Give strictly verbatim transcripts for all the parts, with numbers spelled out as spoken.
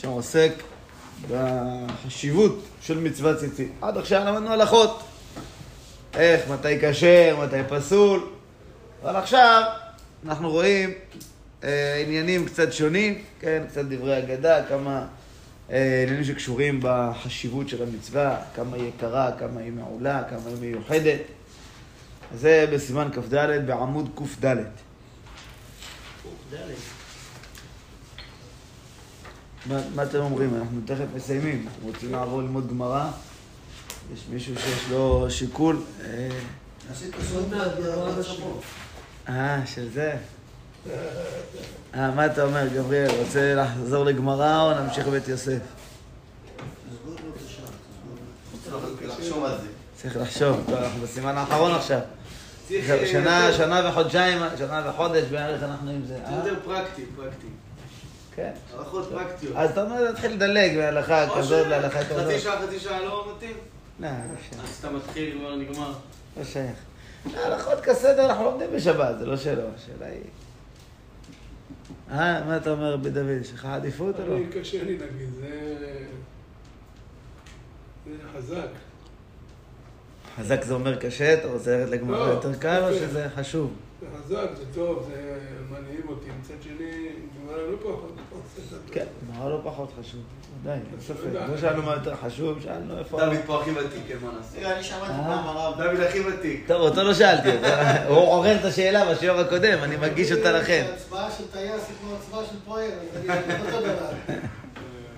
שעוסק בחשיבות של מצוות ציצית. עד עכשיו למדנו הלכות, איך, מתי קשר, מתי פסול, אבל עכשיו אנחנו רואים אה, עניינים קצת שונים, כן, קצת דברי אגדה, כמה אה, עניינים שקשורים בחשיבות של המצווה, כמה היא יקרה, כמה היא מעולה, כמה היא מיוחדת. זה בסימן כ"ד בעמוד ק"ד. ק"ד. מה, מה אתם אומרים? אנחנו תכף מסיימים. רוצים לעבור ללמוד גמרא? יש מישהו שיש לו שיקול? עשית פשוט מהגמרא בשבוע. אה, של זה? אה, מה אתה אומר, גבריאל? רוצה לחזור לגמרא או נמשיך בית יוסף? תסגור לו את השעה. צריך לחשוב על זה. צריך לחשוב. טוב, אנחנו בסימן האחרון עכשיו. שנה, שנה וחודשיים, שנה וחודש בערך אנחנו עם זה. יותר פרקטי, פרקטי. כן. הלכות פרקטיות. אז אתה אומר, תתחיל לדלג להלכה כזאת, להלכה כזאת. חצי שעה, חצי שעה לא מתאים? לא, לא שייך. אז אתה מתחיל כבר נגמר. לא שייך. הלכות כסדר, אנחנו לומדים בשבת, זה לא שלא. השאלה היא... אה, מה אתה אומר בדוד? יש לך עדיפות או לא? אני קשה לי נגיד, זה... זה חזק. חזק זה אומר קשה, אתה רוצה ללכת לגמרי יותר קל או שזה חשוב? זה חזק, זה טוב, זה מנהים אותי. מצד שני, גמרא לא פחות חשוב. כן, גמרא לא פחות חשוב. די, בספק. לא שאלנו מה יותר חשוב, שאלנו איפה... דוד פה הכי ותיק, מה נעשה? רגע, אני שמעתי פעם הרב, דוד הכי ותיק. טוב, אותו לא שאלתי. הוא עורר את השאלה בשיעור הקודם, אני מגיש אותה לכם. הצבעה של טייס היא כמו הצבעה של פועל, אז אני אגיד אותו דבר.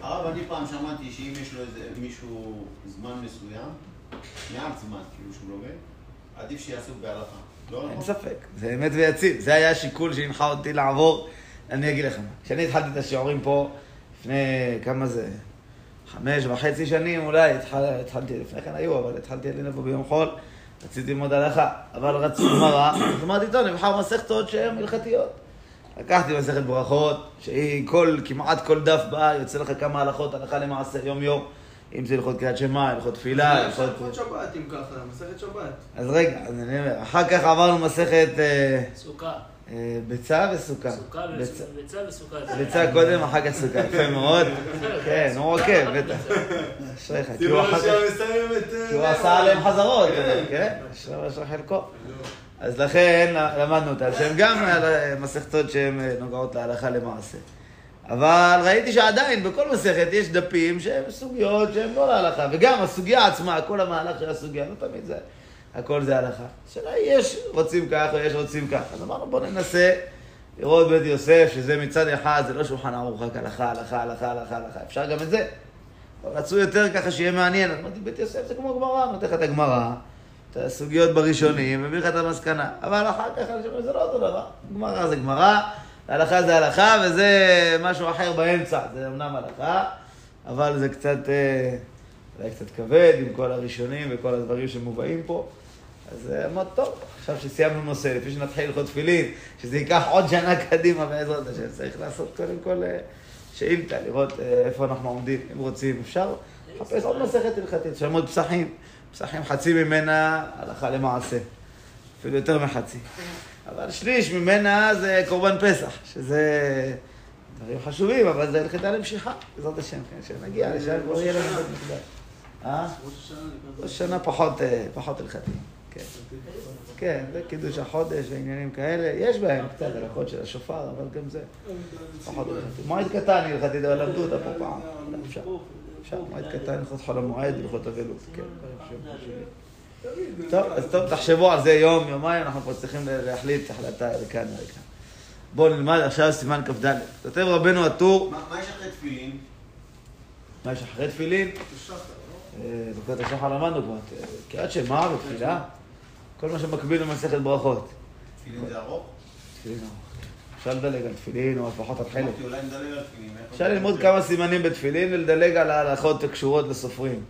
הרב, אני פעם שמעתי שאם יש לו מישהו זמן מסוים, מעט זמן, כאילו שהוא לומד, עדיף שיעסוק בהלכה. אין ספק, זה אמת ויציב. זה היה השיקול שהנחה אותי לעבור. אני אגיד לך מה, כשאני התחלתי את השיעורים פה לפני כמה זה, חמש וחצי שנים אולי, התחלתי, לפני כן היו, אבל התחלתי אלינו פה ביום חול, רציתי ללמוד הלכה, אבל רציתי גמרא, אז אמרתי, טוב, נבחר מסכתות שהן הלכתיות. לקחתי מסכת ברכות, שהיא כל, כמעט כל דף בא, יוצא לך כמה הלכות, הלכה למעשה יום יום. אם זה הלכות קריאת שמע, הלכות תפילה, הלכות... הלכות שבת, אם ככה, מסכת שבת. אז רגע, אז אני אומר, אחר כך עברנו מסכת... סוכה. ביצה וסוכה. סוכה וסוכה. ביצה קודם, אחר כך סוכה. יפה מאוד. כן, הוא עוקב, בטח. אשריך, כי הוא אחר כך... כי הוא עשה עליהם חזרות, כן? אשריך חלקו. אז לכן למדנו אותה, שהן גם מסכתות שהן נוגעות להלכה למעשה. אבל ראיתי שעדיין בכל מסכת יש דפים שהם סוגיות שהם לא להלכה, וגם הסוגיה עצמה, כל המהלך של הסוגיה, לא תמיד זה, הכל זה הלכה. שאלה יש רוצים כך או יש רוצים כך. אז אמרנו בוא ננסה לראות בית יוסף שזה מצד אחד, זה לא שולחן ערוך רק הלכה, הלכה, הלכה, הלכה, הלכה. אפשר גם את זה. אבל רצו יותר ככה שיהיה מעניין. אז אמרתי בית יוסף זה כמו גמרא, נותן לך את הגמרא, את הסוגיות בראשונים, מביא לך את המסקנה. אבל אחר כך זה לא אותו דבר. גמרא זה גמרא. ההלכה זה הלכה, וזה משהו אחר באמצע. זה אמנם הלכה, אבל זה קצת, זה קצת כבד עם כל הראשונים וכל הדברים שמובאים פה. אז אמרתי, טוב, עכשיו שסיימנו נושא, לפי שנתחיל ללכות תפילין, שזה ייקח עוד שנה קדימה בעזרת השם, צריך לעשות קודם כל שאילתה, לראות איפה אנחנו עומדים, אם רוצים, אפשר לחפש עוד מסכת הלכתית, שלמוד פסחים. פסחים חצי ממנה הלכה למעשה, אפילו יותר מחצי. אבל שליש ממנה זה קורבן פסח, שזה דברים חשובים, אבל זה הלכתה למשיכה, בעזרת השם, כן, שנגיע לשם, כבר יהיה לנו עוד מקדש. אה? ראש שנה פחות הלכתי, כן. כן, זה קידוש החודש ועניינים כאלה, יש בהם קצת הלכות של השופר, אבל גם זה פחות הלכתי. מועד קטן הלכתי, אבל למדו אותה פה פעם, אפשר. אפשר, מועד קטן, הלכות חול המועד, הלכות אבלות, כן. טוב, אז טוב, תחשבו על זה יום, יומיים, אנחנו פה צריכים להחליט החלטה לכאן ולכאן. בואו נלמד עכשיו סימן כ"ד. כותב רבנו הטור... מה יש אחרי תפילין? מה יש אחרי תפילין? תשחר, לא? בקורת השחר למדנו כבר, קריאת שמע ותפילה, כל מה שמקביל למסכת ברכות. תפילין זה ארוך? תפילין ארוך. אפשר לדלג על תפילין או לפחות על חלק. אולי נדלג על תפילין. אפשר ללמוד כמה סימנים בתפילין ולדלג על ההלכות הקשורות לסופרים.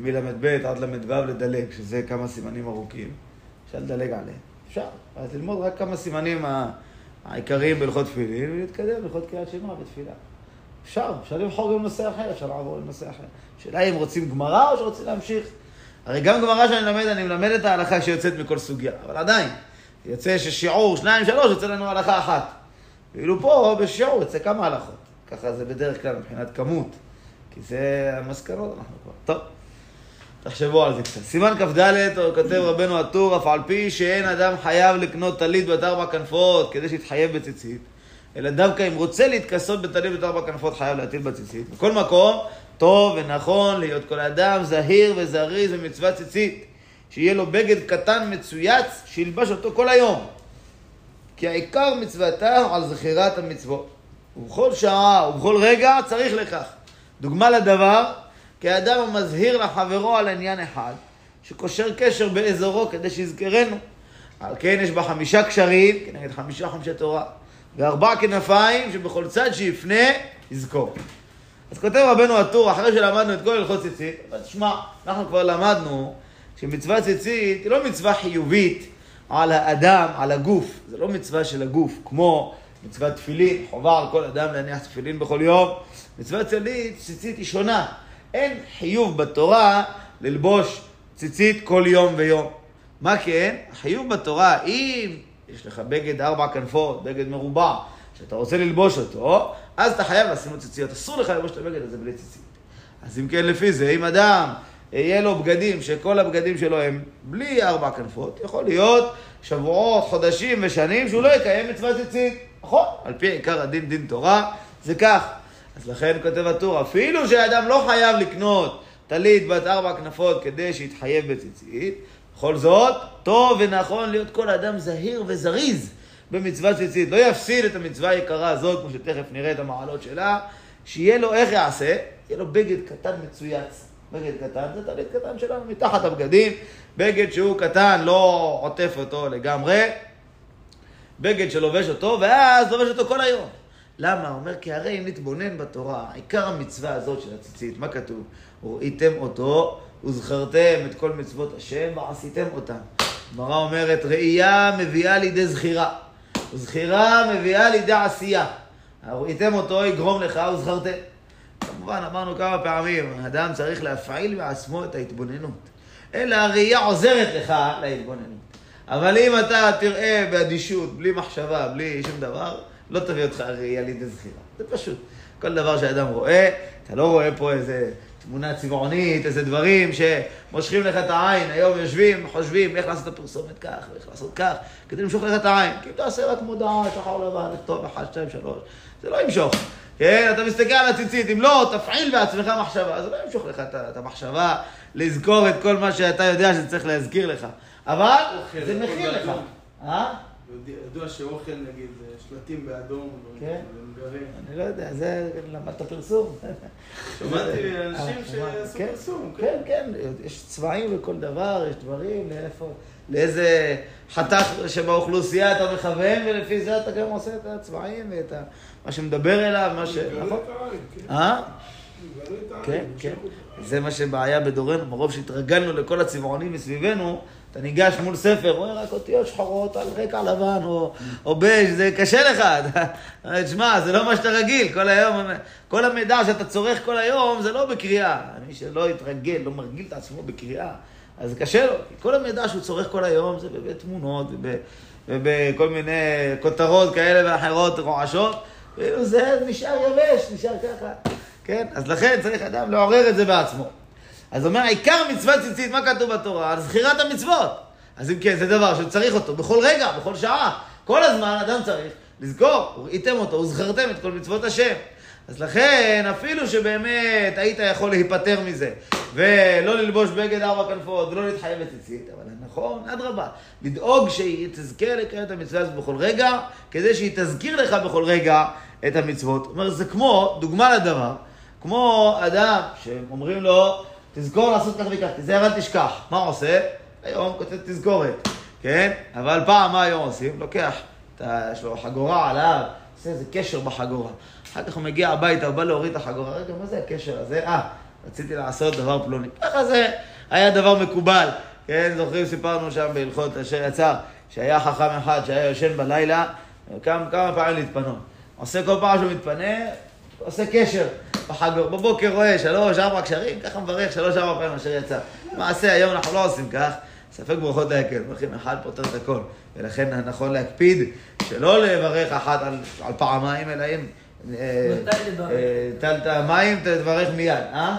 מלמד ב' עד למד ו' לדלג, שזה כמה סימנים ארוכים. אפשר לדלג עליהם. אפשר. אז ללמוד רק כמה סימנים העיקריים בהלכות תפילין, ולהתקדם בהלכות קריאת שמע ותפילה. אפשר. אפשר לבחור גם נושא אחר, אפשר לעבור לנושא אחר. שאלה אם רוצים גמרא או שרוצים להמשיך. הרי גם גמרא שאני למד, אני מלמד את ההלכה שיוצאת מכל סוגיה. אבל עדיין, יוצא ששיעור, שניים, שלוש, יוצא לנו הלכה אחת. ואילו פה, בשיעור, יוצא כמה הלכות. ככה זה בדרך כלל מבחינת כמות, כי זה המסקנות, אנחנו כבר, טוב, תחשבו על זה קצת. סימן כ"ד, כותב רבנו הטור, אף על פי שאין אדם חייב לקנות טלית בת ארבע כנפות כדי שיתחייב בציצית, אלא דווקא אם רוצה להתכסות בטלית בת ארבע כנפות חייב להטיל בציצית. בכל מקום, טוב ונכון להיות כל אדם זהיר וזריז במצוות ציצית, שיהיה לו בגד קטן מצויץ, שילבש אותו כל היום. כי העיקר מצוותה על זכירת המצוות. ובכל שעה ובכל רגע צריך לכך. דוגמה לדבר, כי האדם המזהיר לחברו על עניין אחד, שקושר קשר באזורו כדי שיזכרנו. על כן יש בה חמישה קשרים, כנגד חמישה חומשי תורה, וארבע כנפיים שבכל צד שיפנה, יזכור. אז כותב רבנו הטור, אחרי שלמדנו את כל הלכות ציצית, אבל תשמע, אנחנו כבר למדנו שמצווה ציצית היא לא מצווה חיובית על האדם, על הגוף. זה לא מצווה של הגוף, כמו מצוות תפילין, חובה על כל אדם להניח תפילין בכל יום. מצוות ציצית היא שונה. אין חיוב בתורה ללבוש ציצית כל יום ויום. מה כן? החיוב בתורה, אם יש לך בגד ארבע כנפות, בגד מרובע, שאתה רוצה ללבוש אותו, אז אתה חייב לשים לו ציציות. אסור לך ללבוש את הבגד הזה בלי ציצית. אז אם כן לפי זה, אם אדם יהיה לו בגדים, שכל הבגדים שלו הם בלי ארבע כנפות, יכול להיות שבועות, חודשים ושנים שהוא לא יקיים מצוות ציצית. נכון, על פי עיקר הדין, דין תורה, זה כך. אז לכן כותב הטור, אפילו שהאדם לא חייב לקנות טלית בת ארבע כנפות כדי שיתחייב בציצית, בכל זאת, טוב ונכון להיות כל אדם זהיר וזריז במצוות ציצית. לא יפסיד את המצווה היקרה הזאת, כמו שתכף נראה את המעלות שלה, שיהיה לו, איך יעשה? יהיה לו בגד קטן מצויץ. בגד קטן, זה טלית קטן שלנו, מתחת הבגדים, בגד שהוא קטן, לא עוטף אותו לגמרי, בגד שלובש אותו, ואז לובש אותו כל היום. למה? אומר, כי הרי אם נתבונן בתורה, עיקר המצווה הזאת של הציצית, מה כתוב? ראיתם אותו, וזכרתם את כל מצוות השם, ועשיתם אותם. גמרא אומרת, ראייה מביאה לידי זכירה, וזכירה מביאה לידי עשייה. ראיתם אותו, יגרום לך, וזכרתם. כמובן, אמרנו כמה פעמים, האדם צריך להפעיל בעצמו את ההתבוננות. אלא הראייה עוזרת לך להתבוננות. אבל אם אתה תראה באדישות, בלי מחשבה, בלי שום דבר, לא תביא אותך הראייה לידי זכירה. זה פשוט. כל דבר שאדם רואה, אתה לא רואה פה איזה תמונה צבעונית, איזה דברים שמושכים לך את העין. היום יושבים, חושבים איך לעשות את הפרסומת כך, ואיך לעשות כך, כדי למשוך לך את העין. כי אם תעשה רק מודעה, שחור לבן, לכתוב אחד, שתיים, שלוש, זה לא ימשוך. כן, אתה מסתכל על הציצית, אם לא, תפעיל בעצמך מחשבה, זה לא ימשוך לך את המחשבה, לזכור את כל מה שאתה יודע שצריך להזכיר לך. אבל זה מכיר לך. ידוע שאוכל, נגיד, שלטים באדום, במגרים. אני לא יודע, זה למדת פרסום. שמעתי אנשים שעשו פרסום. כן, כן, יש צבעים לכל דבר, יש דברים, לאיזה חתך שבאוכלוסייה אתה מכוון, ולפי זה אתה גם עושה את הצבעים ואת מה שמדבר אליו, מה ש... נכון? מגרית העין, כן. אה? מגרית העין. כן, כן. זה מה שבעיה בדורנו, מרוב שהתרגלנו לכל הצבעונים מסביבנו, אתה ניגש מול ספר, רואה רק אותיות שחורות על רקע לבן או, או בז', זה קשה לך. תשמע, זה לא מה שאתה רגיל. כל היום, כל המידע שאתה צורך כל היום, זה לא בקריאה. מי שלא יתרגל, לא מרגיל את עצמו בקריאה, אז קשה לו. כל המידע שהוא צורך כל היום, זה בתמונות ובכל מיני כותרות כאלה ואחרות רועשות. זה נשאר יבש, נשאר ככה. כן? אז לכן צריך אדם לעורר את זה בעצמו. אז אומר, העיקר מצוות ציצית, מה כתוב בתורה? על זכירת המצוות. אז אם כן, זה דבר שצריך אותו בכל רגע, בכל שעה. כל הזמן אדם צריך לזכור, ראיתם אותו, וזכרתם את כל מצוות השם. אז לכן, אפילו שבאמת היית יכול להיפטר מזה, ולא ללבוש בגד ארבע כנפות, ולא להתחייב בציצית, אבל נכון, אדרבה, לדאוג שהיא תזכר לקיים את המצווה הזאת בכל רגע, כדי שהיא תזכיר לך בכל רגע את המצוות. זאת אומרת, זה כמו, דוגמה לדבר, כמו אדם שאומרים לו, תזכור לעשות כך וכך, תזהר אל תשכח. מה עושה? היום כותב תזכורת, כן? אבל פעם מה היום עושים? לוקח, יש לו חגורה עליו, עושה איזה קשר בחגורה. אחר כך הוא מגיע הביתה, הוא בא להוריד את החגורה, רגע, מה זה הקשר הזה? אה, רציתי לעשות דבר פלוני. ככה זה היה דבר מקובל, כן? זוכרים, סיפרנו שם בהלכות אשר יצר, שהיה חכם אחד שהיה יושן בלילה, קם כמה פעמים להתפנות. עושה כל פעם שהוא מתפנה, עושה קשר. בחגור, בבוקר רואה שלוש, ארבע קשרים, ככה מברך שלוש, ארבע פעמים אשר יצא. מעשה, היום אנחנו לא עושים כך, ספק ברכות להקל, מברכים אחד פותר את הכל, ולכן נכון להקפיד שלא לברך אחת על, על פעמיים, אלא אם טלת מים, תברך מיד, אה?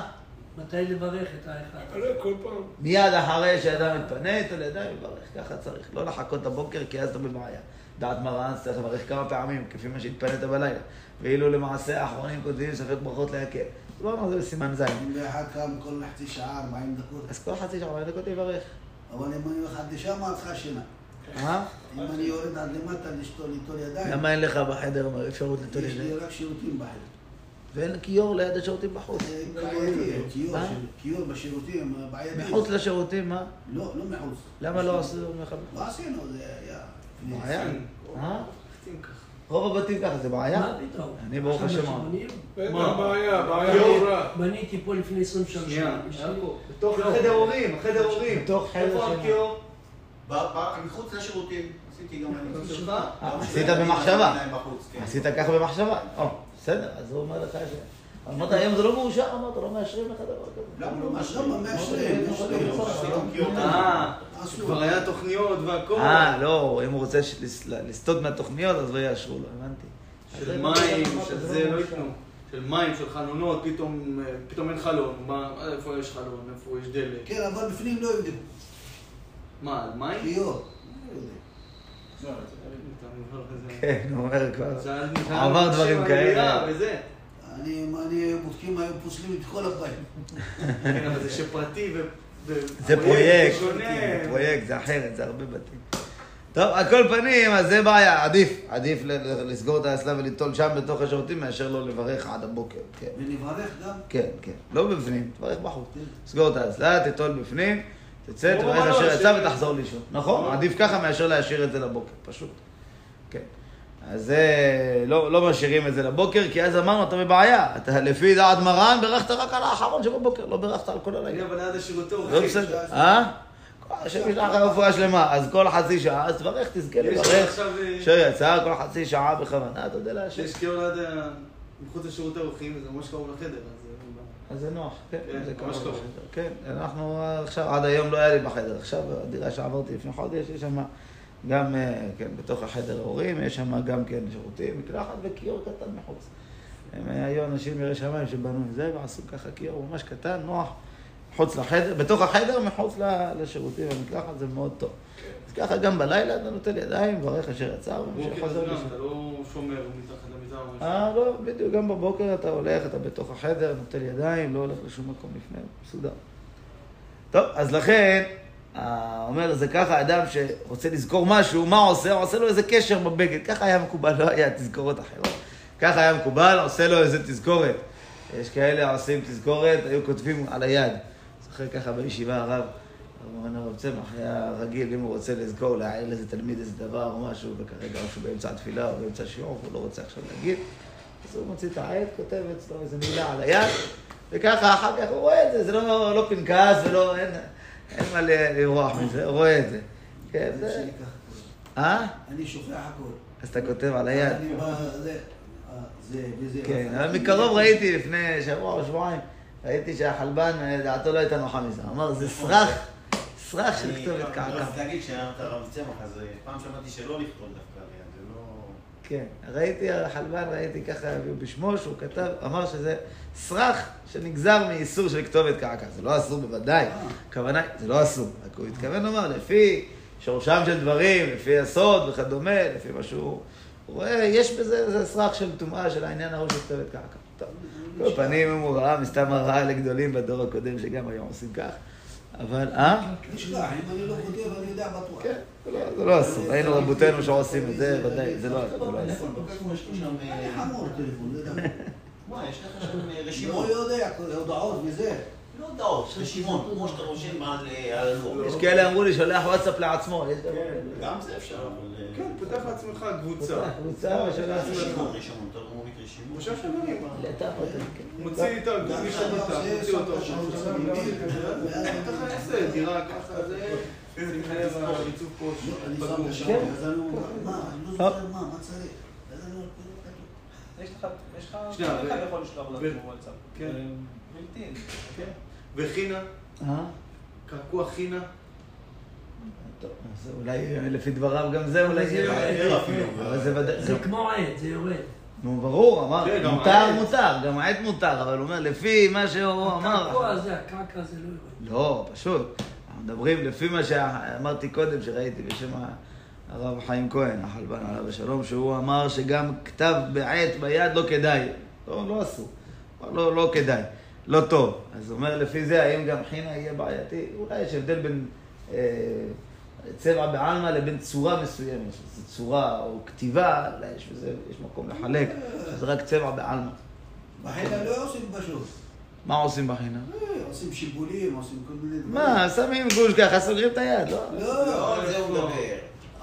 מתי לברך את האחד? כל פעם. מיד אחרי שאדם מתפנה, אתה לידיים לברך, ככה צריך. לא לחכות את הבוקר, כי אז אתה בבעיה. דעת מרן, צריך לברך כמה פעמים, כפי מה שהתפנית בלילה. ואילו למעשה האחרונים כותבים ספק ברכות להקל. לא אומר, זה בסימן זין. אם לאחד קם כל חצי שעה, ארבעים דקות. אז כל חצי שעה, ארבעים דקות יברך. אבל אם אני אחד לשם, אז צריכה שינה. אה? אם אני יורד עד למטה, לטול ידיים. למה אין לך בחדר אפשרות לטול ידיים? יש לי רק שירותים בחדר. ואין כיור ליד השירותים בחוץ. כיור בשירותים, בעיה ביד. מחוץ לשירותים, מה? לא, לא מחוץ. למה לא עשינו? לא עשינו, זה היה... בעיה? אה? רוב הבתים ככה, זה בעיה? מה פתאום? אני ברוך השם. מה הבעיה? בעיה נורא. בניתי פה לפני עשרים ושלוש שנה. בתוך חדר הורים, חדר הורים. בתוך חדר הורים. מחוץ לשירותים, עשיתי גם אני במחשבה. עשית במחשבה? עשית ככה במחשבה? בסדר, אז הוא אומר לך ש... אמרת, היום זה לא מאושר, אמרת, לא מאשרים לך דבר כזה. למה לא מאשרים? למה מאשרים? כבר היה תוכניות והכל. אה, לא, אם הוא רוצה לסתות מהתוכניות, אז לא יאשרו לו, הבנתי. של מים, של זה, לא יקנו. של מים, של חלונות, פתאום אין חלון. איפה יש חלון, איפה יש דלק. כן, אבל בפנים לא יודעים. מה, על מים? פיור. לא, כן, אומר כבר, עבר דברים כאלה. אני בודקים, היום פוסלים את כל הפיים. כן, אבל זה שפרטי ו... זה פרויקט, פרויקט, זה אחרת, זה הרבה בתים. טוב, על כל פנים, אז זה בעיה, עדיף. עדיף לסגור את האסלה ולטול שם בתוך השירותים, מאשר לא לברך עד הבוקר. ולברך גם? כן, כן. לא בפנים, תברך בחוץ. סגור את האסלה, תטול בפנים. תצא, תברך אשר יצא ותחזור לישון. נכון, עדיף ככה מאשר להשאיר את זה לבוקר, פשוט. כן. אז לא, לא משאירים את זה לבוקר, כי אז אמרנו, אתה בבעיה. אתה לפי דעת מרן, ברכת רק על האחרון שבבוקר, לא ברכת על כל הלילה. אבל עד השירותו הוא חי. אה? השם ישלח הרפואה שלמה, אז כל חצי שעה, אז תברך, תזכה לברך. שיצא כל חצי שעה בכוונה, אתה יודע להשאיר. יש כאור עד מחוץ לשירותו הוא חיים, זה ממש קרוב לחדר. אז זה נוח, כן, זה ממש קרוב. כן, אנחנו עכשיו, עד היום לא היה לי בחדר. עכשיו, הדירה שעברתי לפני חודש, יש שם... גם כן, בתוך החדר ההורים, יש שם גם כן שירותים, מקלחת וקיור קטן מחוץ. היו אנשים יראי שמיים שבנו מזה ועשו ככה קיור ממש קטן, נוח, מחוץ לחדר, בתוך החדר, מחוץ לשירותים, המקלחת זה מאוד טוב. אז ככה גם בלילה אתה נוטל ידיים, ברך אשר יצא, ושחוזר לשם. אתה לא שומר מתחת למיטה או משהו? אה, לא, בדיוק, גם בבוקר אתה הולך, אתה בתוך החדר, נוטל ידיים, לא הולך לשום מקום לפני, מסודר. טוב, אז לכן... אומר, זה ככה, אדם שרוצה לזכור משהו, מה עושה? הוא עושה לו איזה קשר בבגד. ככה היה מקובל, לא היה תזכורות אחרות. ככה היה מקובל, עושה לו איזה תזכורת. יש כאלה עושים תזכורת, היו כותבים על היד. זוכר ככה בישיבה הרב, הרב צמח היה רגיל, אם הוא רוצה לזכור, להעיר איזה תלמיד, איזה דבר או משהו, וכרגע משהו באמצע התפילה או באמצע שיעור, הוא לא רוצה עכשיו להגיד. אז הוא מוציא את העד, כותב אצלו איזה מילה על היד, וככה אחר כך הוא רואה את זה, זה לא, לא פנקס ולא, אין... אין מה לרוח מזה, רואה את זה. כן, זה... אני שוכח הכל. אה? אני שוכח הכל. אז אתה כותב על היד. אני בא... זה... זה וזה... כן, אבל מקרוב ראיתי לפני שבוע או שבועיים, ראיתי שהחלבן, דעתו לא הייתה נוחה מזה. אמר, זה סרח, סרח של כתובת קעקע. אני רוצה להגיד שאתה רב צמח, אז פעם שמעתי שלא לכתוב דווקא על היד, זה לא... כן, ראיתי החלבן, ראיתי ככה בשמו שהוא כתב, אמר שזה סרח שנגזר מאיסור של כתובת קעקע. זה לא אסור בוודאי, הכוונה, זה לא אסור. הוא התכוון לומר, לפי שורשם של דברים, לפי הסוד וכדומה, לפי מה שהוא רואה, יש בזה סרח של טומאה של העניין ההוא של כתובת קעקע. טוב, כל פנים אם הוא ראה, מסתם הרעה לגדולים בדור הקודם שגם היום עושים כך. אבל, אה? נשלח, אם אני לא כותב, אני יודע בטוח. כן, זה לא אסור. היינו רבותינו שעושים את זה, ודאי, זה לא אסור. אני חמור טלפון, זה דבר. מה, יש לך שם רשימון? לא יודע, הודעות מזה. לא הודעות, רשימון, כמו שאתה רושם על הלבוא. יש כאלה אמרו לי, שולח וואטסאפ לעצמו. גם זה אפשר, אבל... כן, פותח לעצמך קבוצה. קבוצה, ושולח לעצמך. רשימון, רשימון, אתה לא מוביל רשימון. עכשיו שמרים. מוציא איתה, מוציא שבותה, מוציא אותו. ככה נעשה, תראה, ככה זה... זה מתחייב הריצוף פה, בגור. כן, אז אני אומר, מה, אני לא זוכר מה, מה צריך? אז אני אומר, יש לך, יש לך, אתה יכול לשלוח לעצמו וואטסאפ. כן. בלתיים. כן. וחינה? אה? קרקוע חינה? טוב, אז אולי לפי דבריו גם זה, אולי זה יורד. זה כמו עד, זה יורד. נו, ברור, אמר, מותר, מותר, גם העט מותר, אבל הוא אומר, לפי מה שהוא אמר... הקעקוע הזה, הקעקע הזה לא... לא, פשוט. מדברים לפי מה שאמרתי קודם, שראיתי בשם הרב חיים כהן, החלבן עליו השלום, שהוא אמר שגם כתב בעט ביד לא כדאי. לא, לא עשו. לא, לא כדאי. לא טוב. אז הוא אומר, לפי זה, האם גם חינה יהיה בעייתי? אולי יש הבדל בין... צבע בעלמה לבין צורה מסוימת, שזה צורה או כתיבה, יש, וזה, יש מקום לחלק, זה רק צבע בעלמה. בחינה לא עושים פשוט. מה עושים בחינה? עושים שיבולים, עושים כל מיני דברים. מה, שמים גוש ככה, סוגרים את היד, לא? לא, זה הוא מדבר.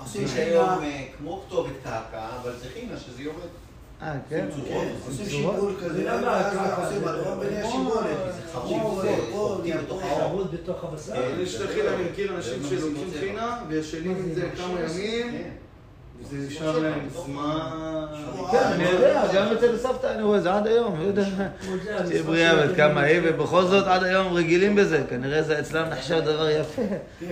עושים שהיום כמו כתובת קעקע, אבל זה חינה שזה יורד. אה, כן? עושים שיבול כזה, עושים עלבון בני השיבולת, חבוד בתוך חבוד בתוך הבשר. יש לחילה, אני מכיר אנשים שלוקחים חינה וישנים עם זה כמה ימים, וזה נשאר להם זמן... כן, אני יודע, גם אצל סבתא אני רואה, זה עד היום, אני יודע. תהיה בריאה ואת כמה היא, ובכל זאת עד היום רגילים בזה, כנראה זה אצלם נחשב דבר יפה.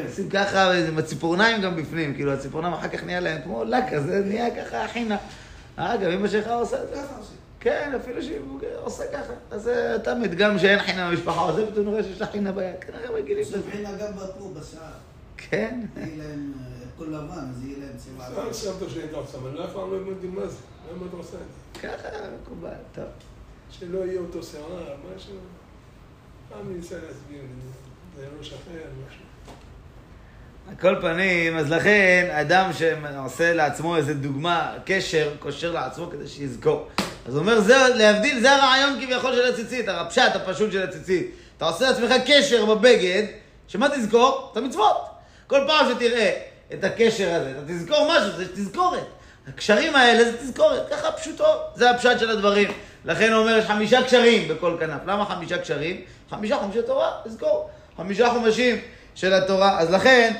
עושים ככה, עם הציפורניים גם בפנים, כאילו הציפורניים אחר כך נהיה להם כמו לק, אז זה נהיה ככה החינה. אה, גם אמא שלך עושה את זה? ככה עושה. כן, אפילו שהיא עושה ככה. אז אתה מתגם שאין חינה במשפחה, אז זה פתאום נראה שיש לה חינה ביד. כנראה רגילים לזה. חינה גם בפה, בשעה. כן. יהיה להם כל לבן, אז יהיה להם צבע. סתם סבתא שלי אתה עושה, אבל לא אף פעם לא יודעים מה זה. למה אתה עושה את זה? ככה, מקובל, טוב. שלא יהיה אותו שערה, משהו. פעם אני ניסה להסביר, זה ראש אחר, משהו. על כל פנים, אז לכן, אדם שעושה לעצמו איזה דוגמה, קשר, קושר לעצמו כדי שיזכור. אז הוא אומר, זה, להבדיל, זה הרעיון כביכול של הציצית, הרפשט הפשוט של הציצית. אתה עושה לעצמך קשר בבגד, שמה תזכור? את המצוות. כל פעם שתראה את הקשר הזה, אתה תזכור משהו, זה תזכורת. הקשרים האלה זה תזכורת, ככה פשוטו. זה הפשט של הדברים. לכן הוא אומר, יש חמישה קשרים בכל כנף. למה חמישה קשרים? חמישה חומשי תורה, תזכור. חמישה חומשים של התורה. אז לכן,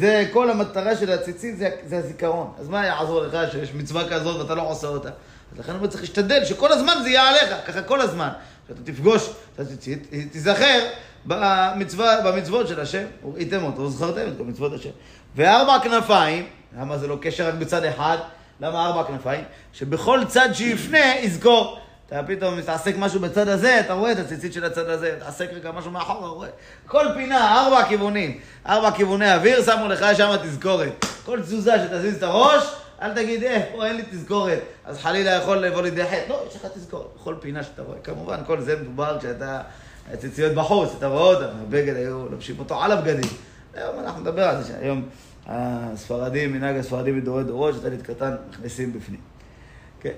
זה כל המטרה של הציצית, זה, זה הזיכרון. אז מה יעזור לך שיש מצווה כזאת ואתה לא עושה אותה? אז לכן הוא צריך להשתדל שכל הזמן זה יהיה עליך, ככה כל הזמן. שאתה תפגוש את הציצית, תיזכר במצווה, במצוות של השם, ראיתם אותו, זכרתם את מצוות השם. וארבע כנפיים, למה זה לא קשר רק בצד אחד? למה ארבע כנפיים? שבכל צד שיפנה, יזכור. אתה פתאום מתעסק משהו בצד הזה, אתה רואה את הציצית של הצד הזה, מתעסק רגע משהו מאחורה, רואה. כל פינה, ארבע כיוונים, ארבע כיווני אוויר, שמו לך שם תזכורת. כל תזוזה שתזיז את הראש, אל תגיד, אה, פה אין לי תזכורת, אז חלילה יכול לבוא לידי חטא. לא, יש לך תזכורת, בכל פינה שאתה רואה. כמובן, כל זה מדובר כשאתה ציציות בחוץ, אתה רואה אותם, הבגד היו לבשים אותו על הבגדים. היום אנחנו נדבר על זה, שהיום הספרדים, מנהג הספרדים מדורי דורות, שאתה להתקטן, מכניסים בפנים. כן.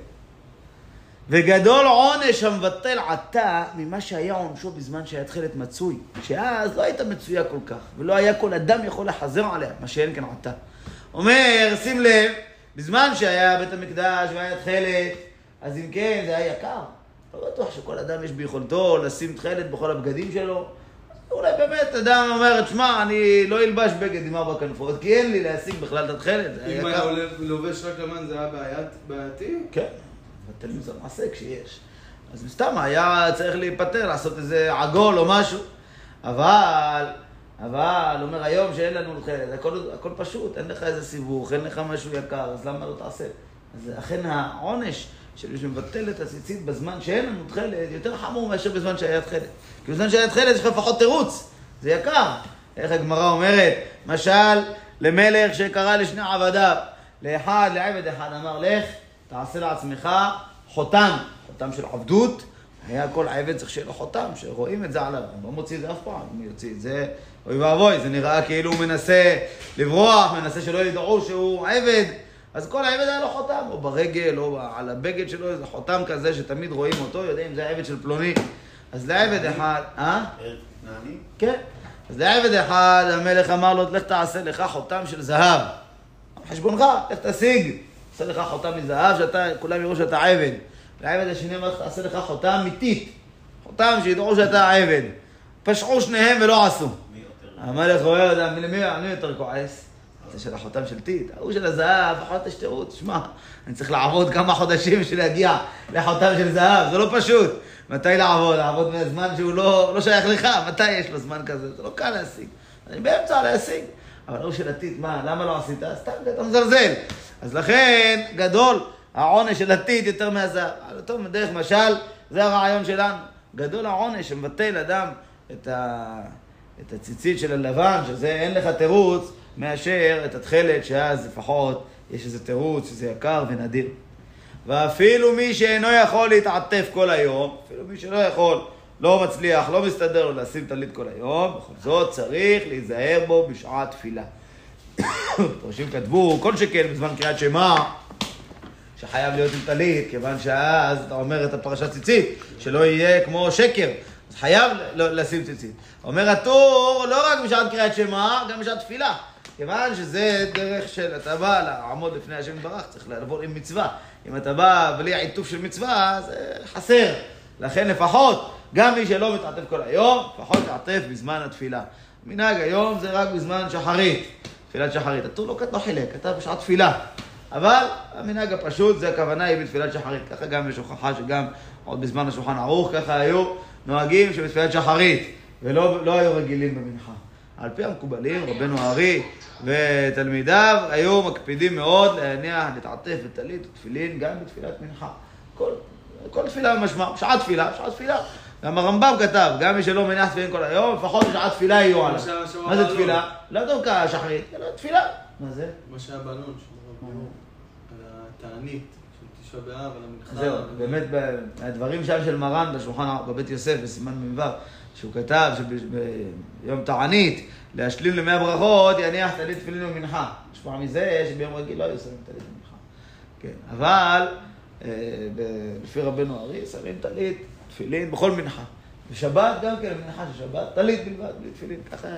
וגדול עונש המבטל עתה ממה שהיה עונשו בזמן שהיה תחילת מצוי, שאז לא הייתה מצויה כל כך, ולא היה כל אדם יכול לחזר עליה, מה שאין כן עתה. אומר, שים לב, בזמן שהיה בית המקדש והיה תחילת, אז אם כן, זה היה יקר. לא בטוח שכל אדם יש ביכולתו לשים תחילת בכל הבגדים שלו. אולי באמת אדם אומר, שמע, אני לא אלבש בגד עם ארבע כנפות, כי אין לי להשיג בכלל את התחילת. אם היה לובש רק למן זה היה בעייתי? כן. בתלמיד זה מעסק שיש. אז מסתם היה צריך להיפטר, לעשות איזה עגול או משהו. אבל, אבל, אומר היום שאין לנו חלד, הכל, הכל פשוט, אין לך איזה סיבוך, אין לך משהו יקר, אז למה לא תעשה? אז אכן העונש של שמבטל את הציצית בזמן שאין לנו חלד, יותר חמור מאשר בזמן שהיה את חלד. כי בזמן שהיה את חלד יש לך לפחות תירוץ, זה יקר. איך הגמרא אומרת, משל למלך שקרא לשני עבדיו, לאחד, לעבד אחד, אמר לך, תעשה לעצמך חותם, חותם של עבדות, היה כל עבד צריך שיהיה לו חותם, שרואים את זה עליו, אני לא מוציא את זה אף פעם, אני יוציא את זה, אוי ואבוי, זה נראה כאילו הוא מנסה לברוח, מנסה שלא ידעו שהוא עבד, אז כל העבד היה לו חותם, או ברגל, או על הבגד שלו, איזה חותם כזה שתמיד רואים אותו, יודעים, זה העבד של פלוני, אז לעבד אחד, אה? נעני? כן, אז לעבד אחד, המלך אמר לו, לך תעשה לך חותם של זהב, חשבונך, לך תשיג. עשה לך חותם מזהב, שאתה, כולם יראו שאתה עבד. והעבד השני אמר, תעשה לך חותם אמיתית. חותם שידעו שאתה עבד. פשעו שניהם ולא עשו. המלך רואה אותם, מי יותר כועס? זה של החותם של תית. ההוא של הזהב, החותם תשתרו, תשמע, אני צריך לעבוד כמה חודשים בשביל להגיע לחותם של זהב, זה לא פשוט. מתי לעבוד? לעבוד מהזמן שהוא לא שייך לך, מתי יש לו זמן כזה? זה לא קל להשיג. אני באמצע להשיג. אבל ההוא של התית, מה, למה לא עשית? סתם, אתה מזרזל. אז לכן, גדול העונש של עתיד יותר מהזהב. טוב, דרך משל, זה הרעיון שלנו. גדול העונש שמבטל אדם את, ה... את הציצית של הלבן, שזה אין לך תירוץ, מאשר את התחלת, שאז לפחות יש איזה תירוץ, שזה יקר ונדיר. ואפילו מי שאינו יכול להתעטף כל היום, אפילו מי שלא יכול, לא מצליח, לא מסתדר לו לשים טלית כל היום, בכל זאת צריך להיזהר בו בשעת תפילה. פרשים כתבו, כל שכן בזמן קריאת שמה, שחייב להיות עם טלית, כיוון שאז אתה אומר את הפרשת ציצית, שלא יהיה כמו שקר, אז חייב לשים ציצית. אומר התור, לא רק בשעת קריאת שמה, גם בשעת תפילה. כיוון שזה דרך של, אתה בא לעמוד לפני השם ברח, צריך לעבור עם מצווה. אם אתה בא בלי עיטוף של מצווה, זה חסר. לכן לפחות, גם מי שלא מתעטף כל היום, לפחות מתעטף בזמן התפילה. מנהג היום זה רק בזמן שחרית, תפילת שחרית. התור לא כתב חילק, כתב בשעת תפילה. אבל המנהג הפשוט, זה הכוונה היא בתפילת שחרית. ככה גם יש הוכחה שגם עוד בזמן השולחן ערוך, ככה היו נוהגים שבתפילת שחרית, ולא לא היו רגילים במנחה. על פי המקובלים, רבנו הארי ותלמידיו היו מקפידים מאוד להניח, להתעטף בטלית ותפילין גם בתפילת מנחה. כל, כל תפילה משמע, שעת תפילה, שעת תפילה. גם הרמב"ם כתב, גם מי שלא מניח תפילין כל היום, לפחות שעת תפילה יהיו עליו. מה זה תפילה? לא דווקא שחרית, אלא תפילה. מה זה? מה שהיה בלון, התענית של תשעה באב, על המנחה. זהו, באמת, הדברים שם של מרן בשולחן בבית יוסף, בסימן מ"ו, שהוא כתב שביום תענית, להשלים למאה ברכות, יניח טלית תפילין ומנחה. משמע מזה שביום רגיל לא היו שמים טלית ומנחה. כן, אבל לפי רבנו ארי, שמים טלית, תפילין, בכל מנחה. בשבת גם כן, מנחה של שבת, טלית בלבד, בלי תפילין, ככה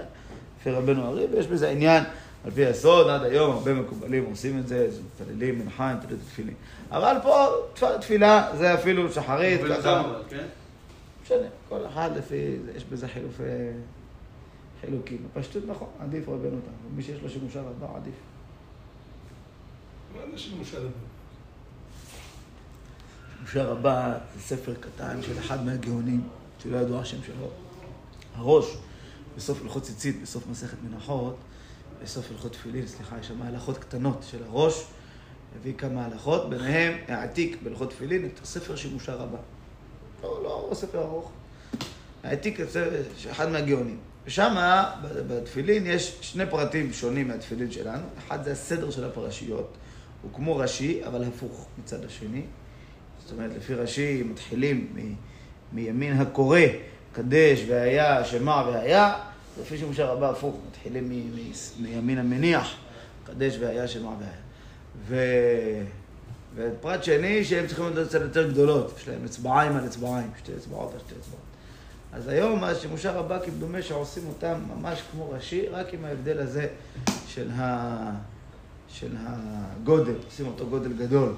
לפי רבנו ארי, ויש בזה עניין. על פי הסוד, עד היום הרבה מקובלים עושים את זה, מתפללים מנחה עם טלית ותפילין. אבל פה תפילה זה אפילו שחרית. אבל זה אבל, כן? משנה, כל אחד לפי, יש בזה חילופי חילוקים. פשוט נכון, עדיף רבנו תם. ומי שיש לו שימושה רבה, עדיף. מה זה שימושה רבה? שימושה רבה זה ספר קטן של אחד מהגאונים, שלא ידוע השם שלו. הראש, בסוף הלכות ציצית, בסוף מסכת מנחות, בסוף הלכות תפילין, סליחה, יש שם הלכות קטנות של הראש, הביא כמה הלכות, ביניהם העתיק בהלכות תפילין את ספר שימושה רבה. לא, לא, לא ספר ארוך. העתיק את זה, אחד מהגאונים. ושם, בתפילין, יש שני פרטים שונים מהתפילין שלנו. אחד זה הסדר של הפרשיות. הוא כמו רש"י, אבל הפוך מצד השני. זאת אומרת, לפי רש"י מתחילים מ- מימין הקורא, קדש והיה, שמה והיה, לפי שימושע רבה הפוך, מתחילים מ- מ- מימין המניח, קדש והיה, שמה והיה. ופרט שני, שהם צריכים להיות קצת יותר גדולות, יש להם אצבעיים על אצבעיים, שתי אצבעות על שתי אצבעות. אז היום, אז שימושע רבה כבדומה שעושים אותם ממש כמו רש"י, רק עם ההבדל הזה של, ה... של הגודל, עושים אותו גודל גדול.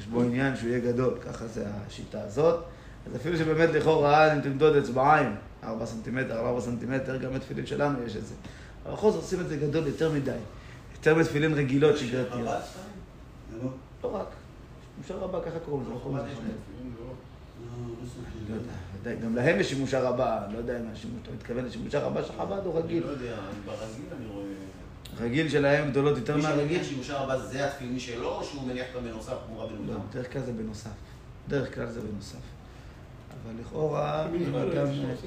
יש בו עניין שהוא יהיה גדול, ככה זה השיטה הזאת. אז אפילו שבאמת לכאורה, אם תמדוד אצבעיים, ארבע סנטימטר, ארבע סנטימטר, גם בתפילין שלנו יש את זה. אבל בכל זאת עושים את זה גדול יותר מדי, יותר בתפילין רגילות שגרתיות. לא רק. שימושע רבה ככה קוראים, זה לא קוראים את השני. לא יודע, גם להם יש שימושע רבה, לא יודע אם השימוש, אתה מתכוון לשימושע רבה שחב"ד או רגיל? לא יודע, ברגיל אני רואה... רגיל שלהם גדולות יותר מהרגיל. מי שמניח שימושע רבה זה התפילין שלו, או שהוא מניח אותם בנוסף, כמו רבנו תם? בדרך כלל זה בנוסף. בדרך כלל זה בנוסף. אבל לכאורה...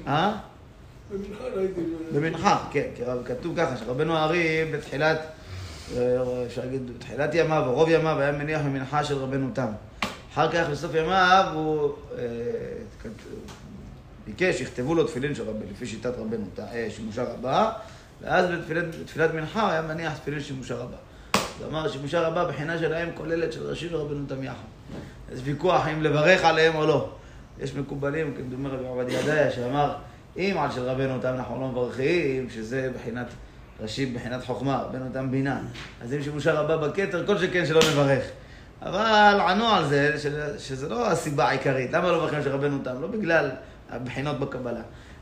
אה? במנחה לא הייתי... במנחה, כן, כתוב ככה, שרבנו הארי בתחילת... אפשר להגיד, בתחילת ימיו, או רוב ימיו, היה מניח ממנחה של רבנו תם. אחר כך, בסוף ימיו, הוא ביקש, יכתבו לו תפילין של רבנו, לפי שיטת רבנו תם, שימושע רבה, ואז בתפילת מנחה הוא היה מניח תפילין שימושע רבה. זאת אומרת, שימושע רבה בחינה שלהם כוללת של רש"י ורבנו תם יחד. אז ויכוח אם לברך עליהם או לא. יש מקובלים, כדומה רבי עובדיה ידעיה, שאמר, אם על של רבנו תם אנחנו לא מברכים, שזה בחינת... רש"י בחינת חוכמה, רבנו תם בינה. אז אם שימושע רבה בכתר, כל שכן שלא נברך. אבל ענו על זה, שזה לא הסיבה העיקרית. למה לא מברכים שרבנו תם? לא בגלל הבחינות בקבלה,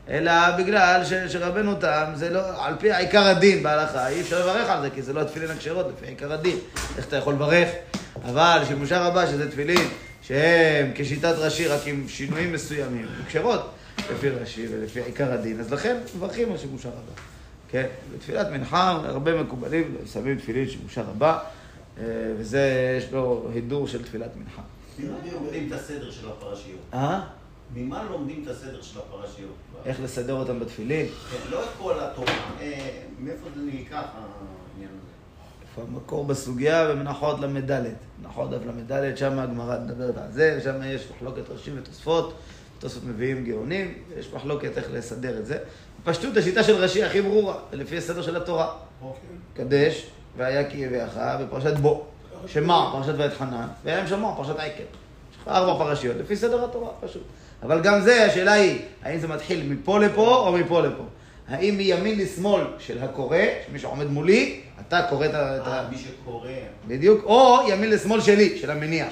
אלא בגלל שרבנו תם, זה לא, על פי עיקר הדין בהלכה, אי אפשר לברך על זה, כי זה לא התפילין הכשרות, לפי עיקר הדין. איך אתה יכול לברך? אבל שימושע רבה, שזה תפילין, שהם כשיטת רש"י, רק עם שינויים מסוימים, הכשרות, לפי רש"י ולפי עיקר הדין. אז לכן מברכים על שימושע רבה. כן, בתפילת מנחה הרבה מקובלים שמים תפילין שימושע רבה, וזה יש לו הידור של תפילת מנחה. ממה לומדים את הסדר של הפרשיות? אה? ממה לומדים את הסדר של הפרשיות? איך לסדר אותם בתפילין? לא את כל התורה, מאיפה זה נלקח העניין הזה? איפה המקור בסוגיה במנחות למדלת. מנחות דף למדלת, שם הגמרא מדברת על זה, שם יש מחלוקת רשים ותוספות, תוספות מביאים גאונים, יש מחלוקת איך לסדר את זה. פשטות השיטה של רש"י הכי ברורה, לפי הסדר של התורה. קדש, והיה כי יביאך, ופרשת בו. שמה, פרשת ואתחנן, והיה משמוע, פרשת עיקר. יש לך ארבע פרשיות, לפי סדר התורה, פשוט. אבל גם זה, השאלה היא, האם זה מתחיל מפה לפה או מפה לפה? האם מימין לשמאל של הקורא, שמי שעומד מולי, אתה קורא את ה... אה, מי שקורא. בדיוק, או ימין לשמאל שלי, של המניח.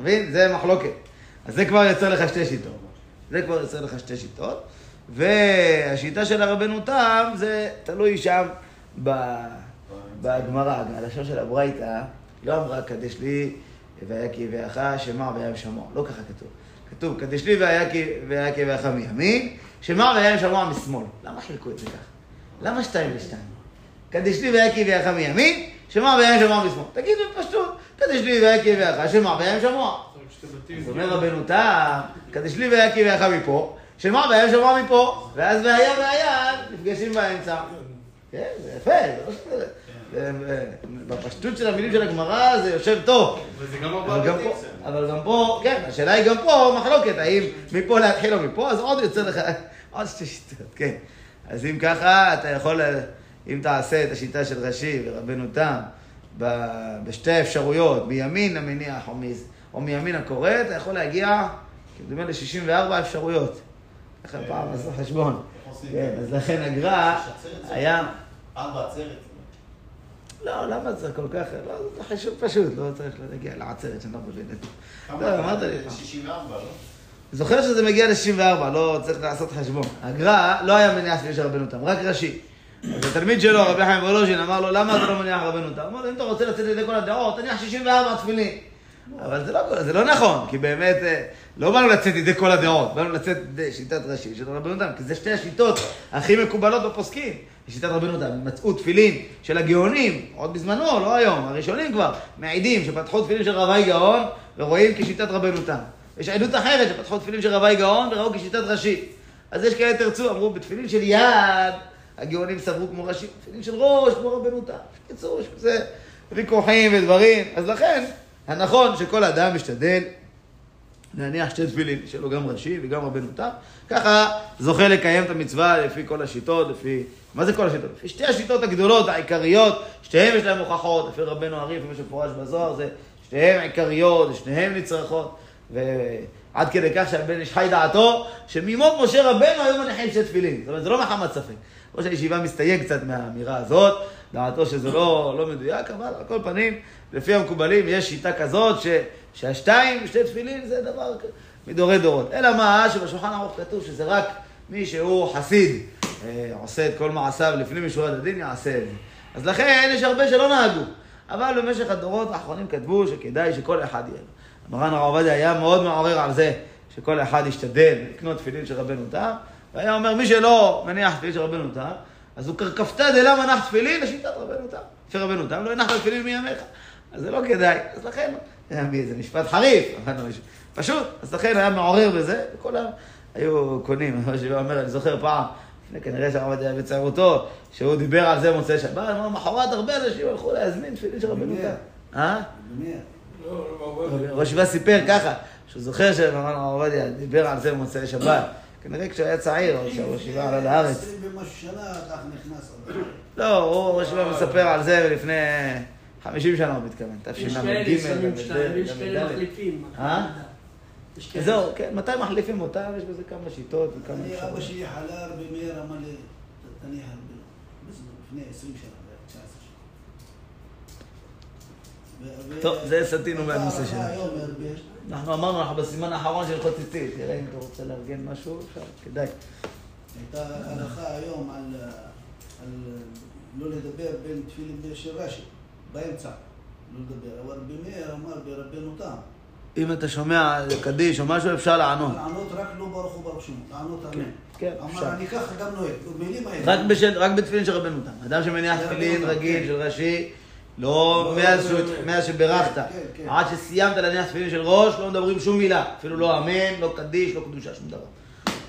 מבין? זה מחלוקת. אז זה כבר יוצר לך שתי שיטות. זה כבר יוצר לך שתי שיטות. והשיטה של הרבנו תם, זה תלוי שם בגמרא. הלשון של הברייתא לא אמרה קדש לי והיה כי יביאך שמע והיה משמוע. לא ככה כתוב. כתוב קדש לי והיה כי יביאך מימין, שמע והיה משמוע משמאל. למה חילקו את זה ככה? למה שתיים לשתיים? קדש לי והיה כי יביאך מימין, שמע והיה משמוע משמאל. תגיד בפשטות, קדש לי והיה כי יביאך שמע והיה משמוע. אז אומר רבנו תם, קדש לי והיה כי יביאך מפה, שמע והיה שמוע מפה, ואז והיה והיה נפגשים באמצע. כן, זה יפה, זה לא שזה... בפשטות של המילים של הגמרא זה יושב טוב. וזה גם הרבה בטיפ זה. אבל גם פה, כן, השאלה היא גם פה מחלוקת, האם מפה להתחיל או מפה, אז עוד יוצא לך, עוד שתי שיטות, כן. אז אם ככה, אתה יכול, אם תעשה את השיטה של רש"י ורבנו תם, בשתי אפשרויות, מימין המניח או מימין הקורא, אתה יכול להגיע, כדומה ל-שישים וארבע אפשרויות. איך הפעם עשו חשבון. כן, אז לכן הגרא היה... ארבע עצרת. לא, למה זה כל כך... לא, זה חישוב פשוט, לא צריך להגיע לעצרת שאני לא מבין את זה. כמה אמרת לי לך? שישים וארבע, לא? זוכר שזה מגיע ל-שישים וארבע, לא צריך לעשות חשבון. הגרא לא היה מניח סביב של רבנו תם, רק רש"י. אז התלמיד שלו, רבי חיים וולוז'ין, אמר לו, למה אתה לא מניח רבנו תם? אמר לו, אם אתה רוצה לצאת לידי כל הדעות, תניח שישים וארבע תפילין. אבל זה לא, זה לא נכון, כי באמת לא באנו לצאת ידי כל הדעות, באנו לצאת ידי שיטת רש"י, שיטת רבנו תם, כי זה שתי השיטות הכי מקובלות בפוסקים. שיטת רבנו תם, מצאו תפילין של הגאונים, עוד בזמנו, לא היום, הראשונים כבר, מעידים שפתחו תפילין של רבי גאון ורואים כשיטת רבנו תם. יש עדות אחרת שפתחו תפילין של רבי גאון וראו כשיטת רש"י. אז יש כאלה תרצו, אמרו, בתפילין של יד, הגאונים סברו כמו רש"י, תפילין של ראש, כמו רבנו תם. קיצור, זה ויכוחים ודברים, אז לכן הנכון שכל אדם משתדל להניח שתי תפילין, שלו גם רש"י וגם רבנו תם, ככה זוכה לקיים את המצווה לפי כל השיטות, לפי... מה זה כל השיטות? לפי שתי השיטות הגדולות, העיקריות, שתיהן יש להן הוכחות, לפי רבנו ארי, לפי מה שפורש בזוהר, זה שתיהן עיקריות, שתיהן נצרכות, ועד כדי כך שהבן ישחי דעתו, שממות משה רבנו היו מניחים שתי תפילין, זאת אומרת, זה לא מחמת ספק. ראש הישיבה מסתייג קצת מהאמירה הזאת, דעתו שזה לא, לא מדויק, אבל על כל פנים, לפי המקובלים, יש שיטה כזאת ש, שהשתיים, שתי תפילין, זה דבר מדורי דורות. אלא מה, שבשולחן ערוך כתוב שזה רק מי שהוא חסיד, אה, עושה את כל מעשיו לפני משורת הדין, יעשה את זה. אז לכן, יש הרבה שלא נהגו. אבל במשך הדורות האחרונים כתבו שכדאי שכל אחד יהיה לו. מרן הרב עובדיה היה מאוד מעורר על זה, שכל אחד ישתדל לקנות תפילין של רבנו תם, והיה אומר, מי שלא מניח תפילין של רבנו תם, אז הוא קרקפתא דלא מנח תפילין לשיטת רבנו תם. לפי רבנו תם לא הנחת תפילין מימיך. אז זה לא כדאי. אז לכן, זה משפט חריף, פשוט. אז לכן היה מעורר בזה, וכולם היו קונים. מה שהוא אומר, אני זוכר פעם, כנראה שעמד היה בצערותו, שהוא דיבר על זה מוצאי שבת, אמר, מחרת הרבה אנשים הלכו להזמין תפילין של רבנו תם. אה? ראש שבא סיפר ככה, שהוא זוכר שמרן הרב עובדיה דיבר על זה מוצאי שבת. כנראה כשהיה צעיר, או ראש שבא עלה לארץ. עשרים ומשהו שנה, כך נכנס הרבה. לא, ראש שבא מספר על זה לפני חמישים שנה הוא מתכוון. יש כאלה שמים שתיים, יש כאלה מחליפים. זהו, כן, מתי מחליפים אותם? יש בזה כמה שיטות וכמה... אני אבא שלי חלה הרבה מהר אמר לי, תניח הרבה, לפני עשרים שנה, תשע עשרה שנה. טוב, זה סתינו מהנושא שלנו. אנחנו אמרנו, אנחנו בסימן האחרון של הלכות ציצית. תראה אם אתה רוצה לארגן משהו, אפשר, כדאי. הייתה הלכה היום על לא לדבר בין תפילין של רש"י. באמצע, לא לדבר, אבל במהר אמר ברבנו תם. אם אתה שומע קדיש או משהו, אפשר לענות. לענות רק לא ברוך הוא ברוך שמו, לענות אמן. כן, אפשר. אמר, אני ככה גם נוהג, מילים האלה. רק בתפילין של רבנו תם. אדם שמניח תפילין רגיל של רש"י, לא מאז שברכת, עד שסיימת להניח תפילין של ראש, לא מדברים שום מילה. אפילו לא אמן, לא קדיש, לא קדושה, שום דבר.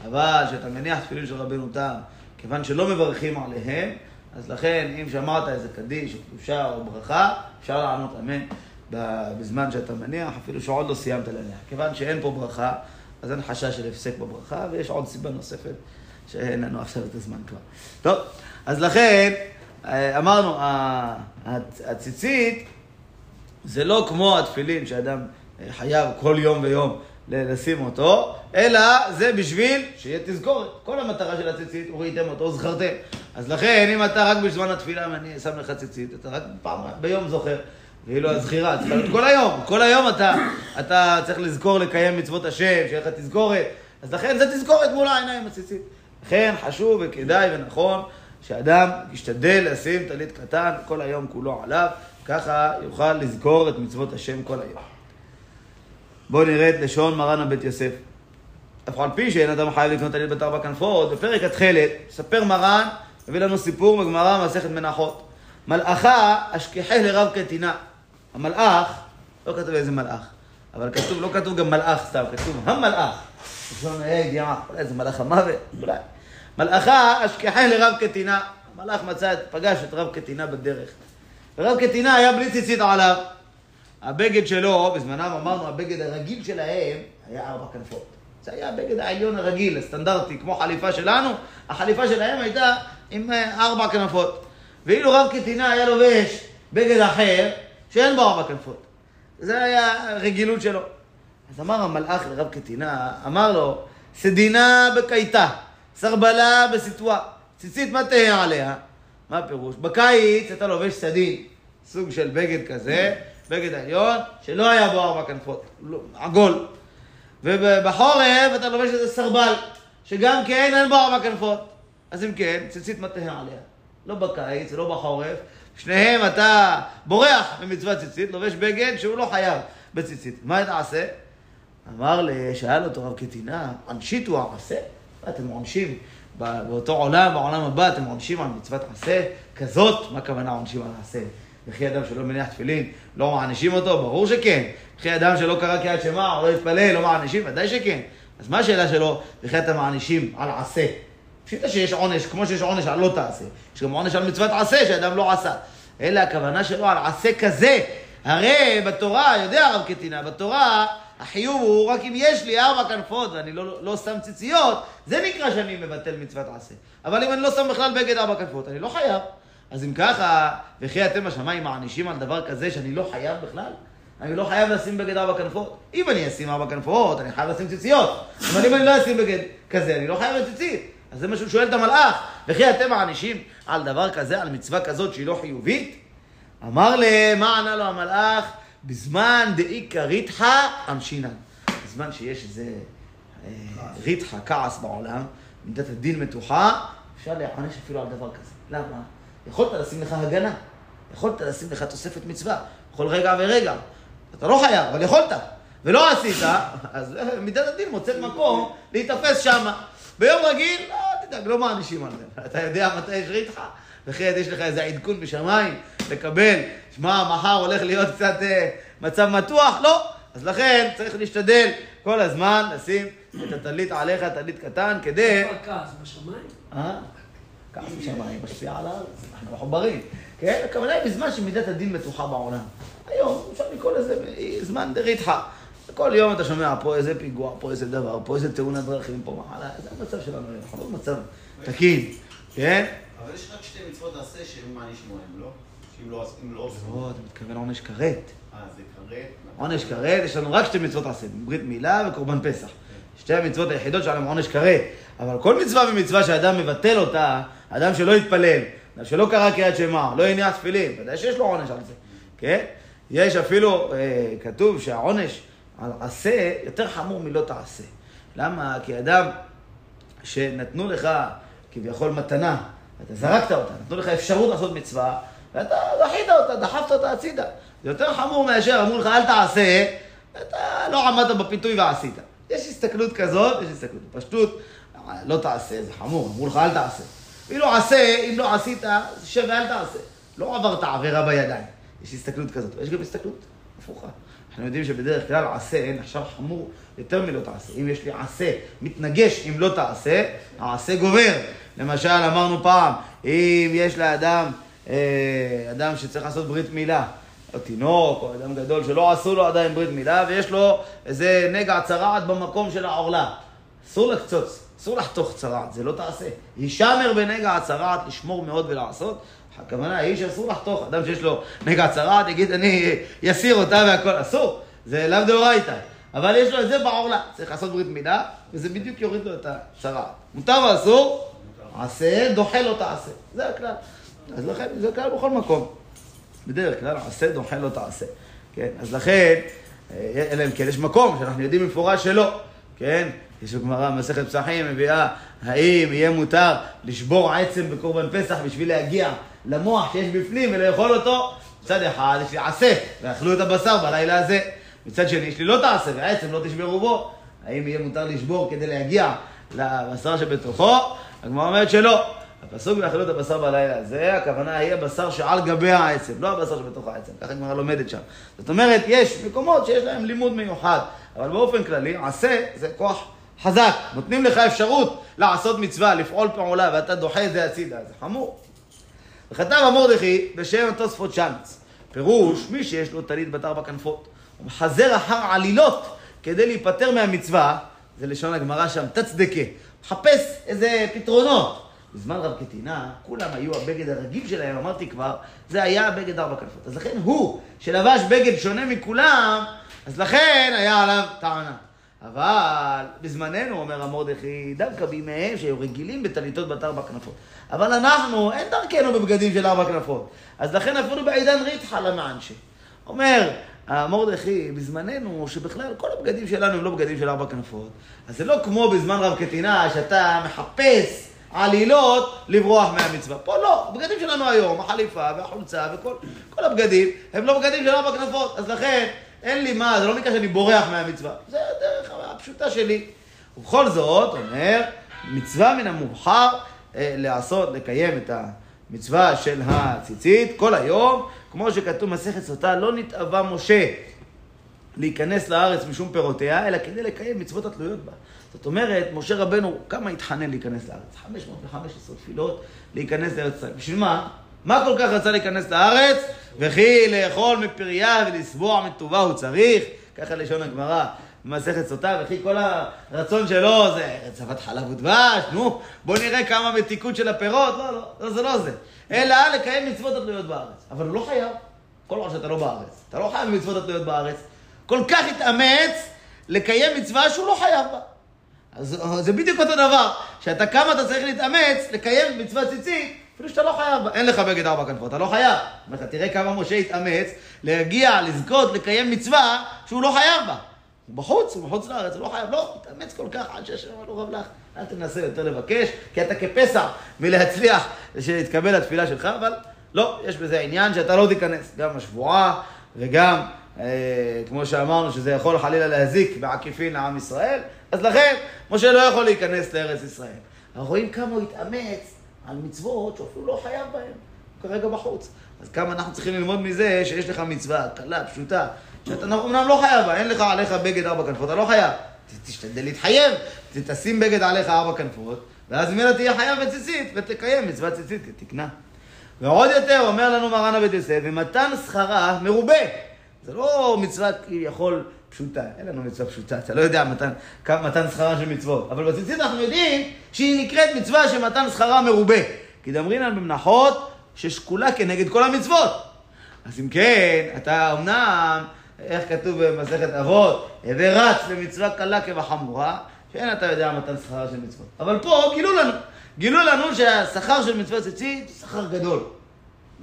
אבל כשאתה מניח תפילין של רבנו תם, כיוון שלא מברכים עליהם, אז לכן, אם שמרת איזה קדיש, או קדושה, או ברכה, אפשר לענות אמן בזמן שאתה מניח, אפילו שעוד לא סיימת להניח. כיוון שאין פה ברכה, אז אין חשש של הפסק בברכה, ויש עוד סיבה נוספת שאין לנו עכשיו את הזמן כבר. טוב, אז לכן, אמרנו, הציצית זה לא כמו התפילין שאדם חייב כל יום ויום לשים אותו, אלא זה בשביל שיהיה תזכורת. כל המטרה של הציצית, ראיתם אותו, זכרתם. אז לכן, אם אתה רק בזמן התפילה, אם אני שם לך ציצית, אתה רק פעם ביום זוכר, ואילו הזכירה, צריך להיות כל היום. כל היום אתה, אתה צריך לזכור לקיים מצוות השם, שיהיה לך תזכורת. אז לכן זה תזכורת מול העיניים הציצית. לכן חשוב וכדאי ונכון, שאדם ישתדל לשים טלית קטן כל היום כולו עליו, ככה יוכל לזכור את מצוות השם כל היום. בואו נראה את לשון מרן בית יוסף. אף על פי שאין אדם חייב לקנות טלית בת ארבע כנפות, בפרק התחלת, ספר מרן, הביא לנו סיפור בגמרא מסכת מנחות. מלאכה אשכחה לרב קטינה. המלאך, לא כתוב איזה מלאך, אבל כתוב, לא כתוב גם מלאך סתם, כתוב המלאך. לשון, היי, גיאה, אולי זה מלאך המוות, אולי. מלאכה אשכחה לרב קטינה. המלאך מצא, פגש את רב קטינה בדרך. ורב קטינה היה בלי ציצית עליו. הבגד שלו, בזמנם אמרנו, הבגד הרגיל שלהם היה ארבע כנפות. זה היה הבגד העליון הרגיל, הסטנדרטי, כמו חליפה שלנו. החליפה שלהם הייתה עם ארבע כנפות. ואילו רב קטינה היה לובש בגד אחר, שאין בו ארבע כנפות. זה היה הרגילות שלו. אז אמר המלאך לרב קטינה, אמר לו, סדינה בקייטה. סרבלה בסטווה. ציצית, מה תהיה עליה? מה הפירוש? בקיץ אתה לובש סדין, סוג של בגד כזה, בגד עליון, שלא היה בו ארבע כנפות, עגול. ובחורף אתה לובש איזה סרבל, שגם כן אין בו ארבע כנפות. אז אם כן, ציצית, מה תהיה עליה? לא בקיץ, לא בחורף. שניהם אתה בורח ממצוות ציצית, לובש בגד שהוא לא חייב בציצית. מה אתה עשה? אמר לי, שאל אותו רב קטינה, אנשית הוא עשה? אתם עונשים באותו עולם, בעולם הבא, אתם עונשים על מצוות עשה כזאת, מה הכוונה עונשים על עשה? וכי אדם שלא מניח תפילין, לא מענישים אותו? ברור שכן. וכי אדם שלא קרא קריאת שמע, או לא התפלל, לא מענישים? ודאי שכן. אז מה השאלה שלו? וכי אתם מענישים על עשה? פשיטה שיש עונש, כמו שיש עונש על לא תעשה. יש גם עונש על מצוות עשה שאדם לא עשה. אלא הכוונה שלו על עשה כזה. הרי בתורה, יודע הרב קטינה, בתורה, החיוב הוא רק אם יש לי ארבע כנפות ואני לא, לא שם ציציות, זה נקרא שאני מבטל מצוות עשה. אבל אם אני לא שם בכלל בגד ארבע כנפות, אני לא חייב. אז אם ככה, וכי אתם השמיים מענישים על דבר כזה שאני לא חייב בכלל? אני לא חייב לשים בגד ארבע כנפות. אם אני אשים ארבע כנפות, אני חייב לשים ציציות. אבל אם אני לא אשים בגד כזה, אני לא חייב לציצית. אז זה מה שהוא שואל את המלאך. וכי אתם מענישים על דבר כזה, על מצווה כזאת שהיא לא חיובית? אמר להם, מה ענה לו המלאך? בזמן דאיקה ריתחה אנשינן. בזמן שיש איזה ריתחה, כעס בעולם, מידת הדין מתוחה, אפשר להיענש אפילו על דבר כזה. למה? יכולת לשים לך הגנה, יכולת לשים לך תוספת מצווה, כל רגע ורגע. אתה לא חייב, אבל יכולת. ולא עשית, אז מידת הדין מוצאת מקום להתאפס שם. ביום רגיל, לא תדאג, לא מענישים על זה. אתה יודע מתי יש ריתחה. וכעת יש לך איזה עדכון בשמיים, לקבל, שמע, מחר הולך להיות קצת אה, מצב מתוח, לא. אז לכן צריך להשתדל כל הזמן לשים את הטלית עליך, טלית קטן, כדי... כעס בשמיים? אה? כעס בשמיים, משפיע על הארץ, אנחנו מחוברים. כן? הכוונה היא בזמן שמידת הדין מתוחה בעולם. היום, אפשר לקרוא לזה זמן דריתחה. כל יום אתה שומע, פה איזה פיגוע, פה איזה דבר, פה איזה תאונת דרכים, פה מחלה, זה המצב שלנו, אנחנו לא מצב תקין, כן? אבל יש רק שתי מצוות עשה שהם מענישים עליהם, לא? שאם לא עושים... לא, אתה מתכוון עונש כרת. אה, זה כרת? עונש כרת, יש לנו רק שתי מצוות עשה, ברית מילה וקורבן פסח. שתי המצוות היחידות שעליהם עונש כרת. אבל כל מצווה ומצווה שאדם מבטל אותה, אדם שלא יתפלל, אדם שלא קרא קריאת שמע, לא הניח תפילין, ודאי שיש לו עונש על זה, כן? יש אפילו, כתוב שהעונש על עשה יותר חמור מלא תעשה. למה? כי אדם שנתנו לך כביכול מתנה, אתה זרקת אותה, נתנו לך אפשרות לעשות מצווה, ואתה דחית אותה, דחפת אותה הצידה. זה יותר חמור מאשר, אמרו לך, אל תעשה, ואתה לא עמדת בפיתוי ועשית. יש הסתכלות כזאת, יש הסתכלות בפשטות, לא תעשה, זה חמור, אמרו לך, אל תעשה. ואילו עשה, אם לא עשית, שווה אל תעשה. לא עברת עבירה בידיים. יש הסתכלות כזאת, ויש גם הסתכלות הפוכה. אנחנו יודעים שבדרך כלל עשה אין עכשיו חמור יותר מלא תעשה. אם יש לי עשה מתנגש אם לא תעשה, העשה גובר. למשל אמרנו פעם, אם יש לאדם, אדם שצריך לעשות ברית מילה, או תינוק, או אדם גדול שלא עשו לו עדיין ברית מילה, ויש לו איזה נגע צרעת במקום של העורלה. אסור לקצוץ, אסור לחתוך צרעת, זה לא תעשה. הישמר בנגע הצרעת, לשמור מאוד ולעשות. הכוונה היא שאסור לחתוך, אדם שיש לו נגע צרעת, יגיד אני יסיר אותה והכל, אסור. זה לאו דאורייתא. אבל יש לו את זה בעורלה, צריך לעשות ברית מילה, וזה בדיוק יוריד לו את הצרעת. מותר ואסור, עשה, דוחה לא תעשה. זה הכלל. אז לכן, זה הכלל בכל מקום. בדרך כלל, עשה, דוחה, לא תעשה. כן? אז לכן, אלא אם כן, יש מקום שאנחנו יודעים מפורש שלא. כן? יש בגמרא, מסכת פסחים, מביאה, האם יהיה מותר לשבור עצם בקורבן פסח בשביל להגיע למוח שיש בפנים ולאכול אותו? מצד אחד, יש לי עשה, ואכלו את הבשר בלילה הזה. מצד שני, יש לי לא תעשה, והעצם לא תשברו בו. האם יהיה מותר לשבור כדי להגיע לבשר שבתוכו? הגמרא אומרת שלא. הפסוק ואכלו את הבשר בלילה הזה, הכוונה היא הבשר שעל גבי העצם, לא הבשר שבתוך העצם, ככה הגמרא לומדת שם. זאת אומרת, יש מקומות שיש להם לימוד מיוחד, אבל באופן כללי, עשה זה כוח חזק. נותנים לך אפשרות לעשות מצווה, לפעול פעולה, ואתה דוחה את זה הצידה, זה חמור. וכתב המורדכי בשם התוספות שנץ, פירוש מי שיש לו טלית בתר בכנפות, הוא מחזר אחר עלילות כדי להיפטר מהמצווה, זה לשון הגמרא שם, תצדקה, מחפש איזה פתרונות. בזמן רב כתינה, כולם היו הבגד הרגיל שלהם, אמרתי כבר, זה היה הבגד ארבע כנפות. אז לכן הוא, שלבש בגד שונה מכולם, אז לכן היה עליו טענה. אבל בזמננו, אומר המורדכי, דווקא בימיהם שהיו רגילים בטליתות בת ארבע כנפות. אבל אנחנו, אין דרכנו בבגדים של ארבע כנפות. אז לכן אפילו בעידן ריתחה למענשי. אומר, המורדכי, בזמננו, שבכלל כל הבגדים שלנו הם לא בגדים של ארבע כנפות. אז זה לא כמו בזמן רב כתינה, שאתה מחפש עלילות לברוח מהמצווה. פה לא, הבגדים שלנו היום, החליפה והחולצה וכל כל הבגדים, הם לא בגדים שלנו בכנפות. אז לכן, אין לי מה, זה לא מכך שאני בורח מהמצווה. זה הדרך הפשוטה שלי. ובכל זאת, אומר, מצווה מן המובחר, אה, לעשות, לקיים את המצווה של הציצית, כל היום, כמו שכתוב מסכת סוטה, לא נתאווה משה להיכנס לארץ משום פירותיה, אלא כדי לקיים מצוות התלויות בה. זאת אומרת, משה רבנו, כמה התחנן להיכנס לארץ? חמש מאות וחמש עשרה תפילות להיכנס לארץ ישראל. בשביל מה? מה כל כך רצה להיכנס לארץ? וכי לאכול מפריה ולסבוע מטובה הוא צריך. ככה לשון הגמרא, מסכת סוטה, וכי כל הרצון שלו זה רצפת חלב ודבש, נו, בוא נראה כמה מתיקות של הפירות, לא, לא, לא, זה לא זה. אלא לקיים מצוות התלויות בארץ. אבל הוא לא חייב, כל עוד שאתה לא בארץ. אתה לא חייב מצוות התלויות בארץ. כל כך התאמץ לקיים מצווה שהוא לא חייב בה. אז זה בדיוק אותו דבר, שאתה כמה אתה צריך להתאמץ לקיים מצווה ציצית, אפילו שאתה לא חייב בה. אין לך בגד ארבע כנפות, אתה לא חייב. אתה תראה כמה משה התאמץ להגיע, לזכות, לקיים מצווה שהוא לא חייב בה. הוא בחוץ, הוא בחוץ לארץ, הוא לא חייב. לא, התאמץ כל כך עד שהשם לא רב לך. אל תנסה יותר לבקש, כי אתה כפסע מלהצליח שיתקבל התפילה שלך, אבל לא, יש בזה עניין שאתה לא תיכנס. גם השבועה וגם כמו שאמרנו שזה יכול חלילה להזיק בעקיפין לעם ישראל, אז לכן משה לא יכול להיכנס לארץ ישראל. אנחנו רואים כמה הוא התאמץ על מצוות שאפילו לא חייב בהן, הוא כרגע בחוץ. אז כמה אנחנו צריכים ללמוד מזה שיש לך מצווה קלה, פשוטה, שאתה אמנם לא חייב בה, אין לך עליך בגד ארבע כנפות, אתה לא חייב. תשתדל להתחייב, תשים בגד עליך ארבע כנפות, ואז ממילא תהיה חייב בציצית ותקיים מצווה ציצית, תקנה. ועוד יותר אומר לנו מרן בית יוסף, ומתן שכרה מרובה. זה לא מצווה כביכול פשוטה, אין לנו מצווה פשוטה, אתה לא יודע מתן, מתן שכרה של מצוות. אבל בציצית אנחנו יודעים שהיא נקראת מצווה שמתן שכרה מרובה. כי דמרינן במנחות ששקולה כנגד כל המצוות. אז אם כן, אתה אמנם, איך כתוב במסכת אבות, ורץ למצווה קלה כבחמורה, שאין אתה יודע מתן שכרה של מצוות. אבל פה גילו לנו, גילו לנו שהשכר של מצווה ציצית הוא שכר גדול.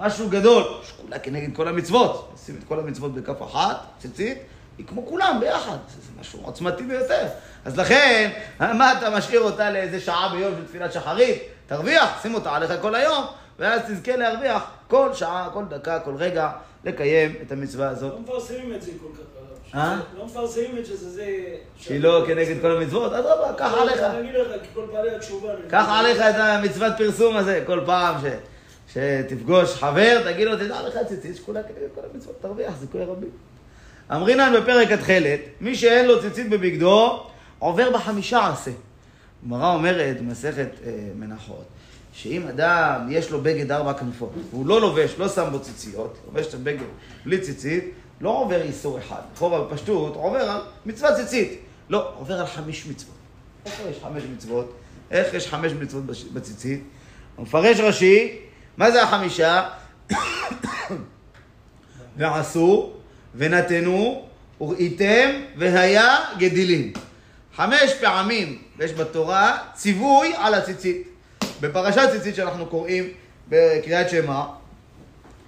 משהו גדול, שקולה כנגד כל המצוות. עושים את כל המצוות בכף אחת, ציצית, היא כמו כולם ביחד. זה משהו עוצמתי ביותר. אז לכן, מה אתה משאיר אותה לאיזה שעה ביום של תפילת שחרית? תרוויח, שים אותה עליך כל היום, ואז תזכה להרוויח כל שעה, כל דקה, כל רגע, לקיים את המצווה הזאת. לא מפרסמים את זה כל כך. לא מפרסמים את שזה... שהיא לא כנגד כל המצוות? אז רבה, קח עליך. אני אגיד לך, כי כל פעם התשובה... קח עליך את המצוות פרסום הזה, כל פעם ש... ש... שתפגוש חבר, תגיד לו, תדע לך ציצית, שכולה כנגד כל המצוות, תרוויח, זה כולה רבים. אמרינן בפרק התחלת, מי שאין לו ציצית בבגדו, עובר בחמישה עשה. גמרא אומרת, מסכת אה, מנחות, שאם אדם יש לו בגד ארבע כנפות, והוא לא לובש, לא שם בו ציציות, לובש את הבגד בלי ציצית, לא עובר איסור אחד. חוב הפשטות, עובר על מצוות ציצית. לא, עובר על חמש מצוות. איך יש חמש מצוות? איך יש חמש מצוות בציצית? המפרש ראשי, מה זה החמישה? ועשו, ונתנו, וראיתם, והיה גדילין. חמש פעמים יש בתורה ציווי על הציצית. בפרשת ציצית שאנחנו קוראים בקריאת שמה,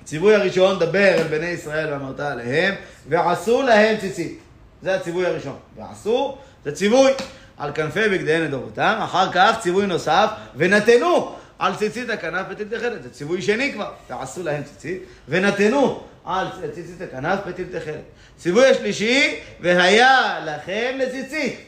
ציווי הראשון, דבר אל בני ישראל ואמרת עליהם, ועשו להם ציצית. זה הציווי הראשון. ועשו, זה ציווי על כנפי בגדיהם לדורותם, אחר כך ציווי נוסף, ונתנו על ציצית הכנף ותלתחלת. זה ציווי שני כבר, ועשו להם ציצית, ונתנו על ציצית הכנף ותלתחלת. ציווי השלישי, והיה לכם לציצית.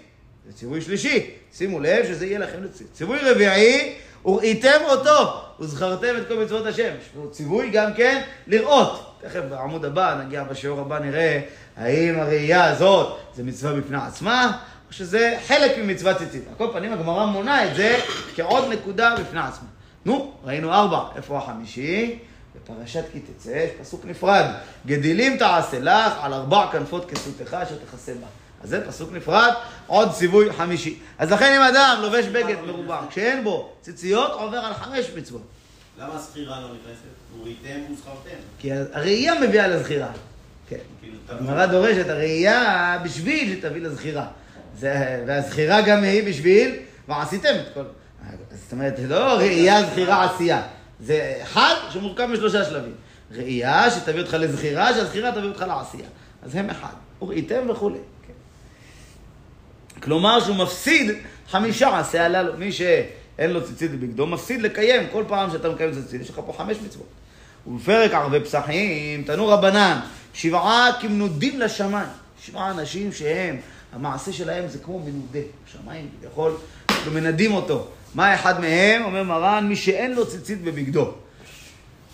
זה ציווי שלישי, שימו לב שזה יהיה לכם לציצית. ציווי רביעי, וראיתם אותו, וזכרתם את כל מצוות השם. ציווי גם כן לראות. תכף בעמוד הבא, נגיע בשיעור הבא, נראה האם הראייה הזאת זה מצווה בפני עצמה, או שזה חלק ממצוות ציצית. על כל פנים הגמרא מונה את זה כעוד נקודה בפני עצמה. נו, ראינו ארבע, איפה החמישי? בפרשת כי תצא, יש פסוק נפרד. גדילים תעשה לך על ארבע כנפות כסותך אשר תכסה בה. אז זה פסוק נפרד, עוד ציווי חמישי. אז לכן אם אדם לובש בגד מרובע, כשאין בו ציציות, עובר על חמש מצוות. למה הזכירה לא נכנסת? וראיתם וזכרתם. כי הראייה מביאה לזכירה. כן. הגמרא דורשת, הראייה בשביל שתביא לזכירה. והזכירה גם היא בשביל, ועשיתם את כל... זאת אומרת, לא ראייה, זכירה, עשייה. זה אחד שמורכב משלושה שלבים. ראייה שתביא אותך לזכירה, שהזכירה תביא אותך לעשייה. אז הם אחד. וראיתם וכולי. כלומר שהוא מפסיד חמישה עשה הללו. מי שאין לו ציצית בגדו, מפסיד לקיים. כל פעם שאתה מקיים ציצית, יש לך פה חמש מצוות. ובפרק ערבי פסחים, תנו רבנן, שבעה כמנודים לשמיים. שבעה אנשים שהם, המעשה שלהם זה כמו מנודה. השמיים יכול, מנדים אותו. מה אחד מהם? אומר מרן, מי שאין לו ציצית בבגדו.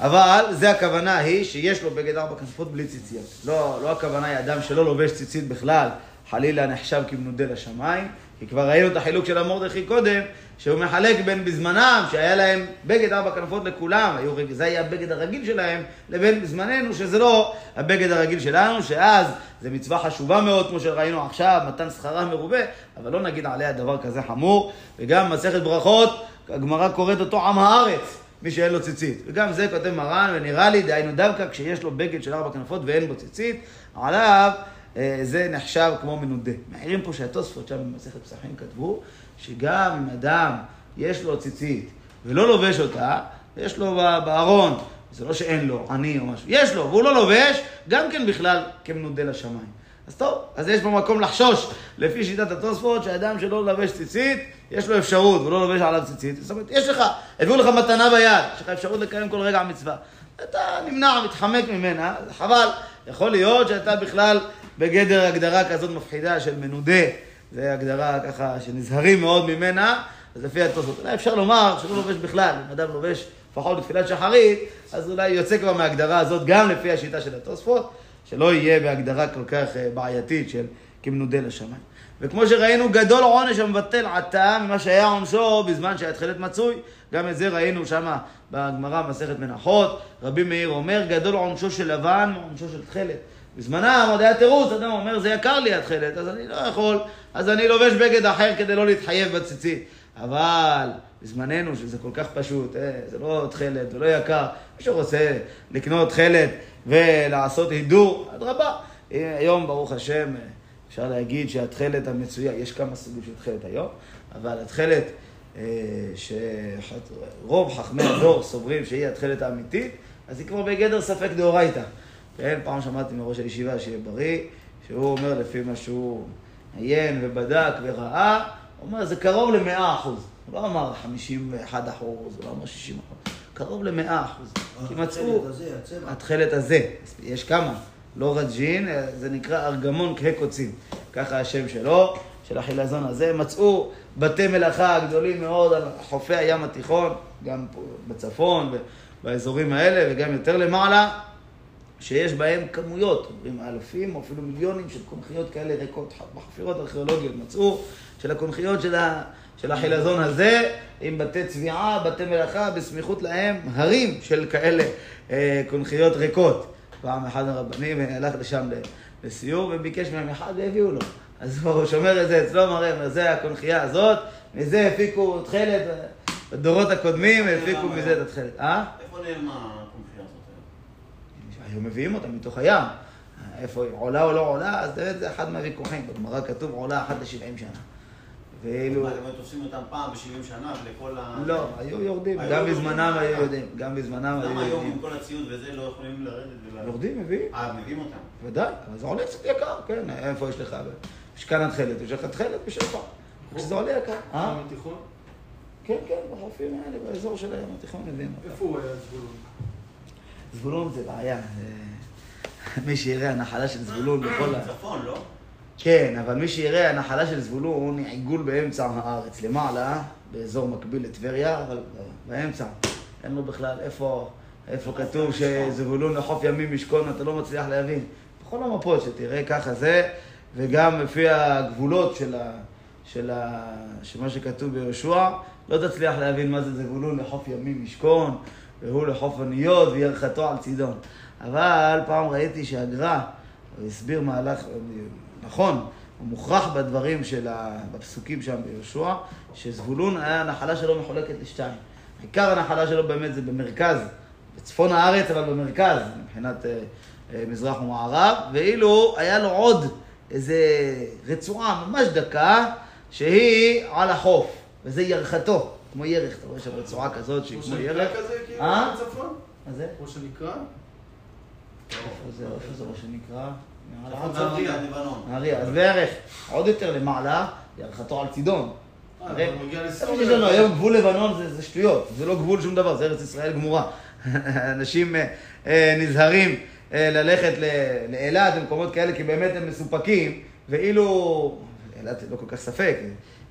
אבל זה הכוונה היא שיש לו בגד ארבע כנפות בלי ציציות. לא, לא הכוונה היא אדם שלא לובש ציצית בכלל. חלילה נחשב כמנודה לשמיים, כי כבר ראינו את החילוק של המורדכי קודם, שהוא מחלק בין בזמנם, שהיה להם בגד ארבע כנפות לכולם, היו, זה היה הבגד הרגיל שלהם, לבין בזמננו, שזה לא הבגד הרגיל שלנו, שאז זה מצווה חשובה מאוד, כמו שראינו עכשיו, מתן שכרה מרובה, אבל לא נגיד עליה דבר כזה חמור, וגם מסכת ברכות, הגמרא קוראת אותו עם הארץ, מי שאין לו ציצית. וגם זה כותב מרן, ונראה לי דהיינו דווקא, כשיש לו בגד של ארבע כנפות ואין בו ציצית, עליו זה נחשב כמו מנודה. מעירים פה שהתוספות שם במסכת פסחים כתבו, שגם אם אדם יש לו ציצית ולא לובש אותה, יש לו בארון, זה לא שאין לו, אני או משהו, יש לו, והוא לא לובש, גם כן בכלל כמנודה לשמיים. אז טוב, אז יש פה מקום לחשוש, לפי שיטת התוספות, שאדם שלא לובש ציצית, יש לו אפשרות, ולא לובש עליו ציצית. זאת אומרת, יש לך, הביאו לך מתנה ביד, יש לך אפשרות לקיים כל רגע המצווה. אתה נמנע, מתחמק ממנה, חבל. יכול להיות שאתה בכלל בגדר הגדרה כזאת מפחידה של מנודה, זו הגדרה ככה שנזהרים מאוד ממנה, אז לפי התוספות. אולי אפשר לומר שלא לובש בכלל, אם אדם לובש לפחות בתפילת שחרית, אז אולי יוצא כבר מההגדרה הזאת גם לפי השיטה של התוספות, שלא יהיה בהגדרה כל כך בעייתית של כמנודה לשמיים. וכמו שראינו, גדול עונש המבטל עתה ממה שהיה עונשו בזמן שהיה תחילת מצוי. גם את זה ראינו שם בגמרא מסכת מנחות. רבי מאיר אומר, גדול עונשו של לבן ועונשו של תחילת. בזמנם עוד היה תירוץ, אדם אומר, זה יקר לי התחילת, אז אני לא יכול, אז אני לובש בגד אחר כדי לא להתחייב בציצית. אבל בזמננו שזה כל כך פשוט, אה, זה לא תחילת, זה לא יקר. מי שרוצה לקנות תחילת ולעשות הידור, אדרבה. היום ברוך השם, אפשר להגיד שהתחלת המצויה, יש כמה סוגים של תחלת היום, אבל התחלת אה, שרוב חכמי הדור סוברים שהיא התחלת האמיתית, אז היא כבר בגדר ספק דאורייתא. כן, פעם שמעתי מראש הישיבה שיהיה בריא, שהוא אומר לפי מה שהוא עיין ובדק וראה, הוא אומר זה קרוב למאה אחוז, הוא לא אמר חמישים ואחד אחוז, הוא לא אמר שישים אחוז, קרוב למאה אחוז, כי מצאו התחלת הזה, יש כמה. לא רג'ין, זה נקרא ארגמון כהקוצים. ככה השם שלו, של החילזון הזה. מצאו בתי מלאכה גדולים מאוד על חופי הים התיכון, גם בצפון באזורים האלה וגם יותר למעלה, שיש בהם כמויות, אומרים אלפים או אפילו מיליונים של קונכיות כאלה ריקות, בחפירות ארכיאולוגיות מצאו, של הקונכיות של, ה, של החילזון הזה, עם בתי צביעה, בתי מלאכה, בסמיכות להם הרים של כאלה אה, קונכיות ריקות. פעם אחד הרבנים הלך לשם לסיור וביקש מהם אחד והביאו לו. אז הוא שומר את זה אצלו, מראה, זה הקונכייה הזאת, מזה הפיקו תכלת, בדורות הקודמים הפיקו מזה את התכלת. איפה נעלמה? היום מביאים אותם מתוך הים, איפה עולה או לא עולה, אז באמת זה אחד מהוויכוחים, בגמרא כתוב עולה אחת ל-שבעים שנה. ואילו... מה, אתם תופסים אותם פעם ב-שבעים שנה ולכל ה... לא, היו יורדים, גם בזמנם היו יודעים, גם בזמנם היו יודעים. למה היום עם כל הציוד וזה לא יכולים לרדת? יורדים, מביאים. אה, מביאים אותם. ודאי, אבל זה עולה קצת יקר, כן, איפה יש לך? משכן התכלת, יש לך התכלת בשלפה. כשזה עולה יקר. אה? התיכון? כן, כן, בחופים האלה, באזור של הים, התיכון מביאים אותם. איפה הוא היה זבולון? זבולון זה בעיה, מי שיראה הנחלה של זבולון בכל ה... צפון, לא? כן, אבל מי שיראה הנחלה של זבולון היא עיגול באמצע הארץ, למעלה, באזור מקביל לטבריה, אבל באמצע. אין לו בכלל איפה, איפה כתוב שזבולון לחוף ימים משכון, אתה לא מצליח להבין. בכל המפות שתראה ככה זה, וגם לפי הגבולות של ה... של ה... שמה שכתוב ביהושע, לא תצליח להבין מה זה זבולון לחוף ימים משכון, והוא לחוף עניות וירחתו על צידון. אבל פעם ראיתי שהגרא, הוא הסביר מהלך, נכון, הוא מוכרח בדברים של ה... בפסוקים שם ביהושע, שזבולון היה הנחלה שלו מחולקת לשתיים. עיקר הנחלה שלו באמת זה במרכז, בצפון הארץ אבל במרכז, מבחינת אה, אה, מזרח ומערב, ואילו היה לו עוד איזו רצועה ממש דקה, שהיא על החוף, וזה ירחתו. כמו ירח, אתה רואה שם רצועה כזאת שהיא כמו ירח. ראש הנקרא כזה, כאילו, הצפון? מה זה? ראש הנקרא? איפה זה ראש הנקרא? נהריה, נבנון. נהריה, אז בערך, עוד יותר למעלה, ירחתו על צידון. אה, אבל הוא מגיע לסוריה. יש לנו היום גבול לבנון, זה שטויות, זה לא גבול שום דבר, זה ארץ ישראל גמורה. אנשים נזהרים ללכת לאילת, למקומות כאלה, כי באמת הם מסופקים, ואילו, אילת לא כל כך ספק,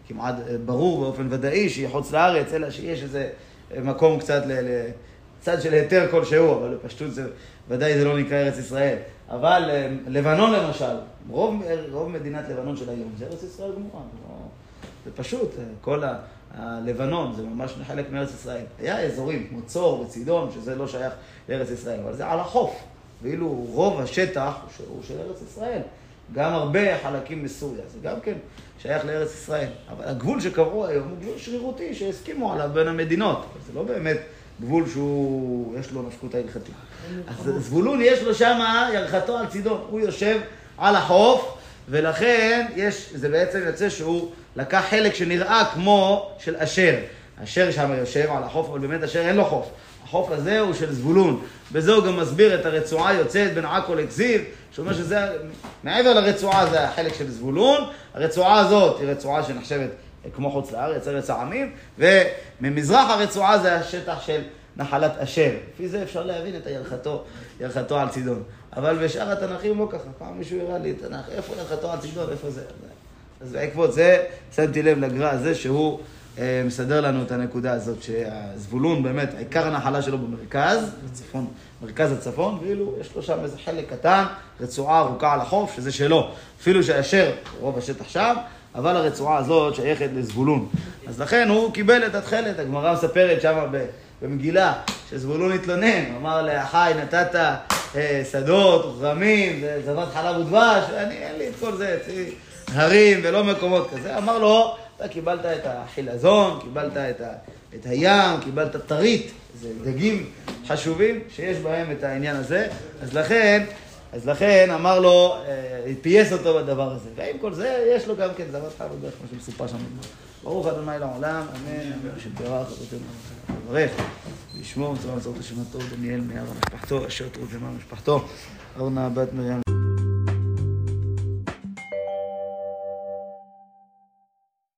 כמעט ברור באופן ודאי שהיא חוץ לארץ, אלא שיש איזה מקום קצת לצד של היתר כלשהו, אבל לפשטות זה, ודאי זה לא נקרא ארץ ישראל. אבל לבנון למשל, רוב, רוב מדינת לבנון של היום, זה ארץ ישראל גמורה. זה פשוט, כל הלבנון זה ממש חלק מארץ ישראל. היה אזורים כמו צור וצידון, שזה לא שייך לארץ ישראל, אבל זה על החוף. ואילו רוב השטח הוא של ארץ ישראל. גם הרבה חלקים מסוריה, זה גם כן שייך לארץ ישראל. אבל הגבול שקבעו היום הוא גבול שרירותי שהסכימו עליו בין המדינות. אבל זה לא באמת גבול שהוא, יש לו נפקות ההלכתית. אז זבולון יש לו שם ירחתו על צידון, הוא יושב על החוף, ולכן יש, זה בעצם יוצא שהוא לקח חלק שנראה כמו של אשר. אשר שם יושב על החוף, אבל באמת אשר אין לו חוף. החוף הזה הוא של זבולון. בזה הוא גם מסביר את הרצועה יוצאת בין עכו לכזיב, שאומר שזה, מעבר לרצועה זה החלק של זבולון, הרצועה הזאת היא רצועה שנחשבת כמו חוץ לארץ, ארץ העמים, וממזרח הרצועה זה השטח של נחלת אשר. לפי זה אפשר להבין את הירחתו, ירחתו על צידון. אבל בשאר התנ"כים לא ככה, פעם מישהו הראה לי תנ"ך, איפה ירחתו על צידון, איפה זה? אז בעקבות זה, שמתי לב לגרא הזה שהוא מסדר לנו את הנקודה הזאת, שהזבולון באמת, העיקר הנחלה שלו במרכז, בצפון, מרכז הצפון, ואילו יש לו שם איזה חלק קטן, רצועה ארוכה על החוף, שזה שלו, אפילו שאשר רוב השטח שם, אבל הרצועה הזאת שייכת לזבולון. אז לכן הוא קיבל את התכלת, הגמרא מספרת שם במגילה, שזבולון התלונן, אמר לאחי, נתת שדות, וחרמים, זבת חלב ודבש, ואני אין לי את כל זה, אצלי הרים ולא מקומות כזה, אמר לו, אתה קיבלת את החילזון, קיבלת את, ה... את הים, קיבלת תרית, זה דגים חשובים שיש בהם את העניין הזה, אז לכן, אז לכן אמר לו, אה, פייס אותו בדבר הזה, ועם כל זה יש לו גם כן זבת חלב ודבש, כמו שמסופר שם. ברוך ה' לעולם, אמן, אמן, שתברך, לברך, לשמור, צורה לצורת השנה טוב, דניאל, מאיר, משפחתו, אשר תרות ומה, משפחתו, ארנה, בת מרים,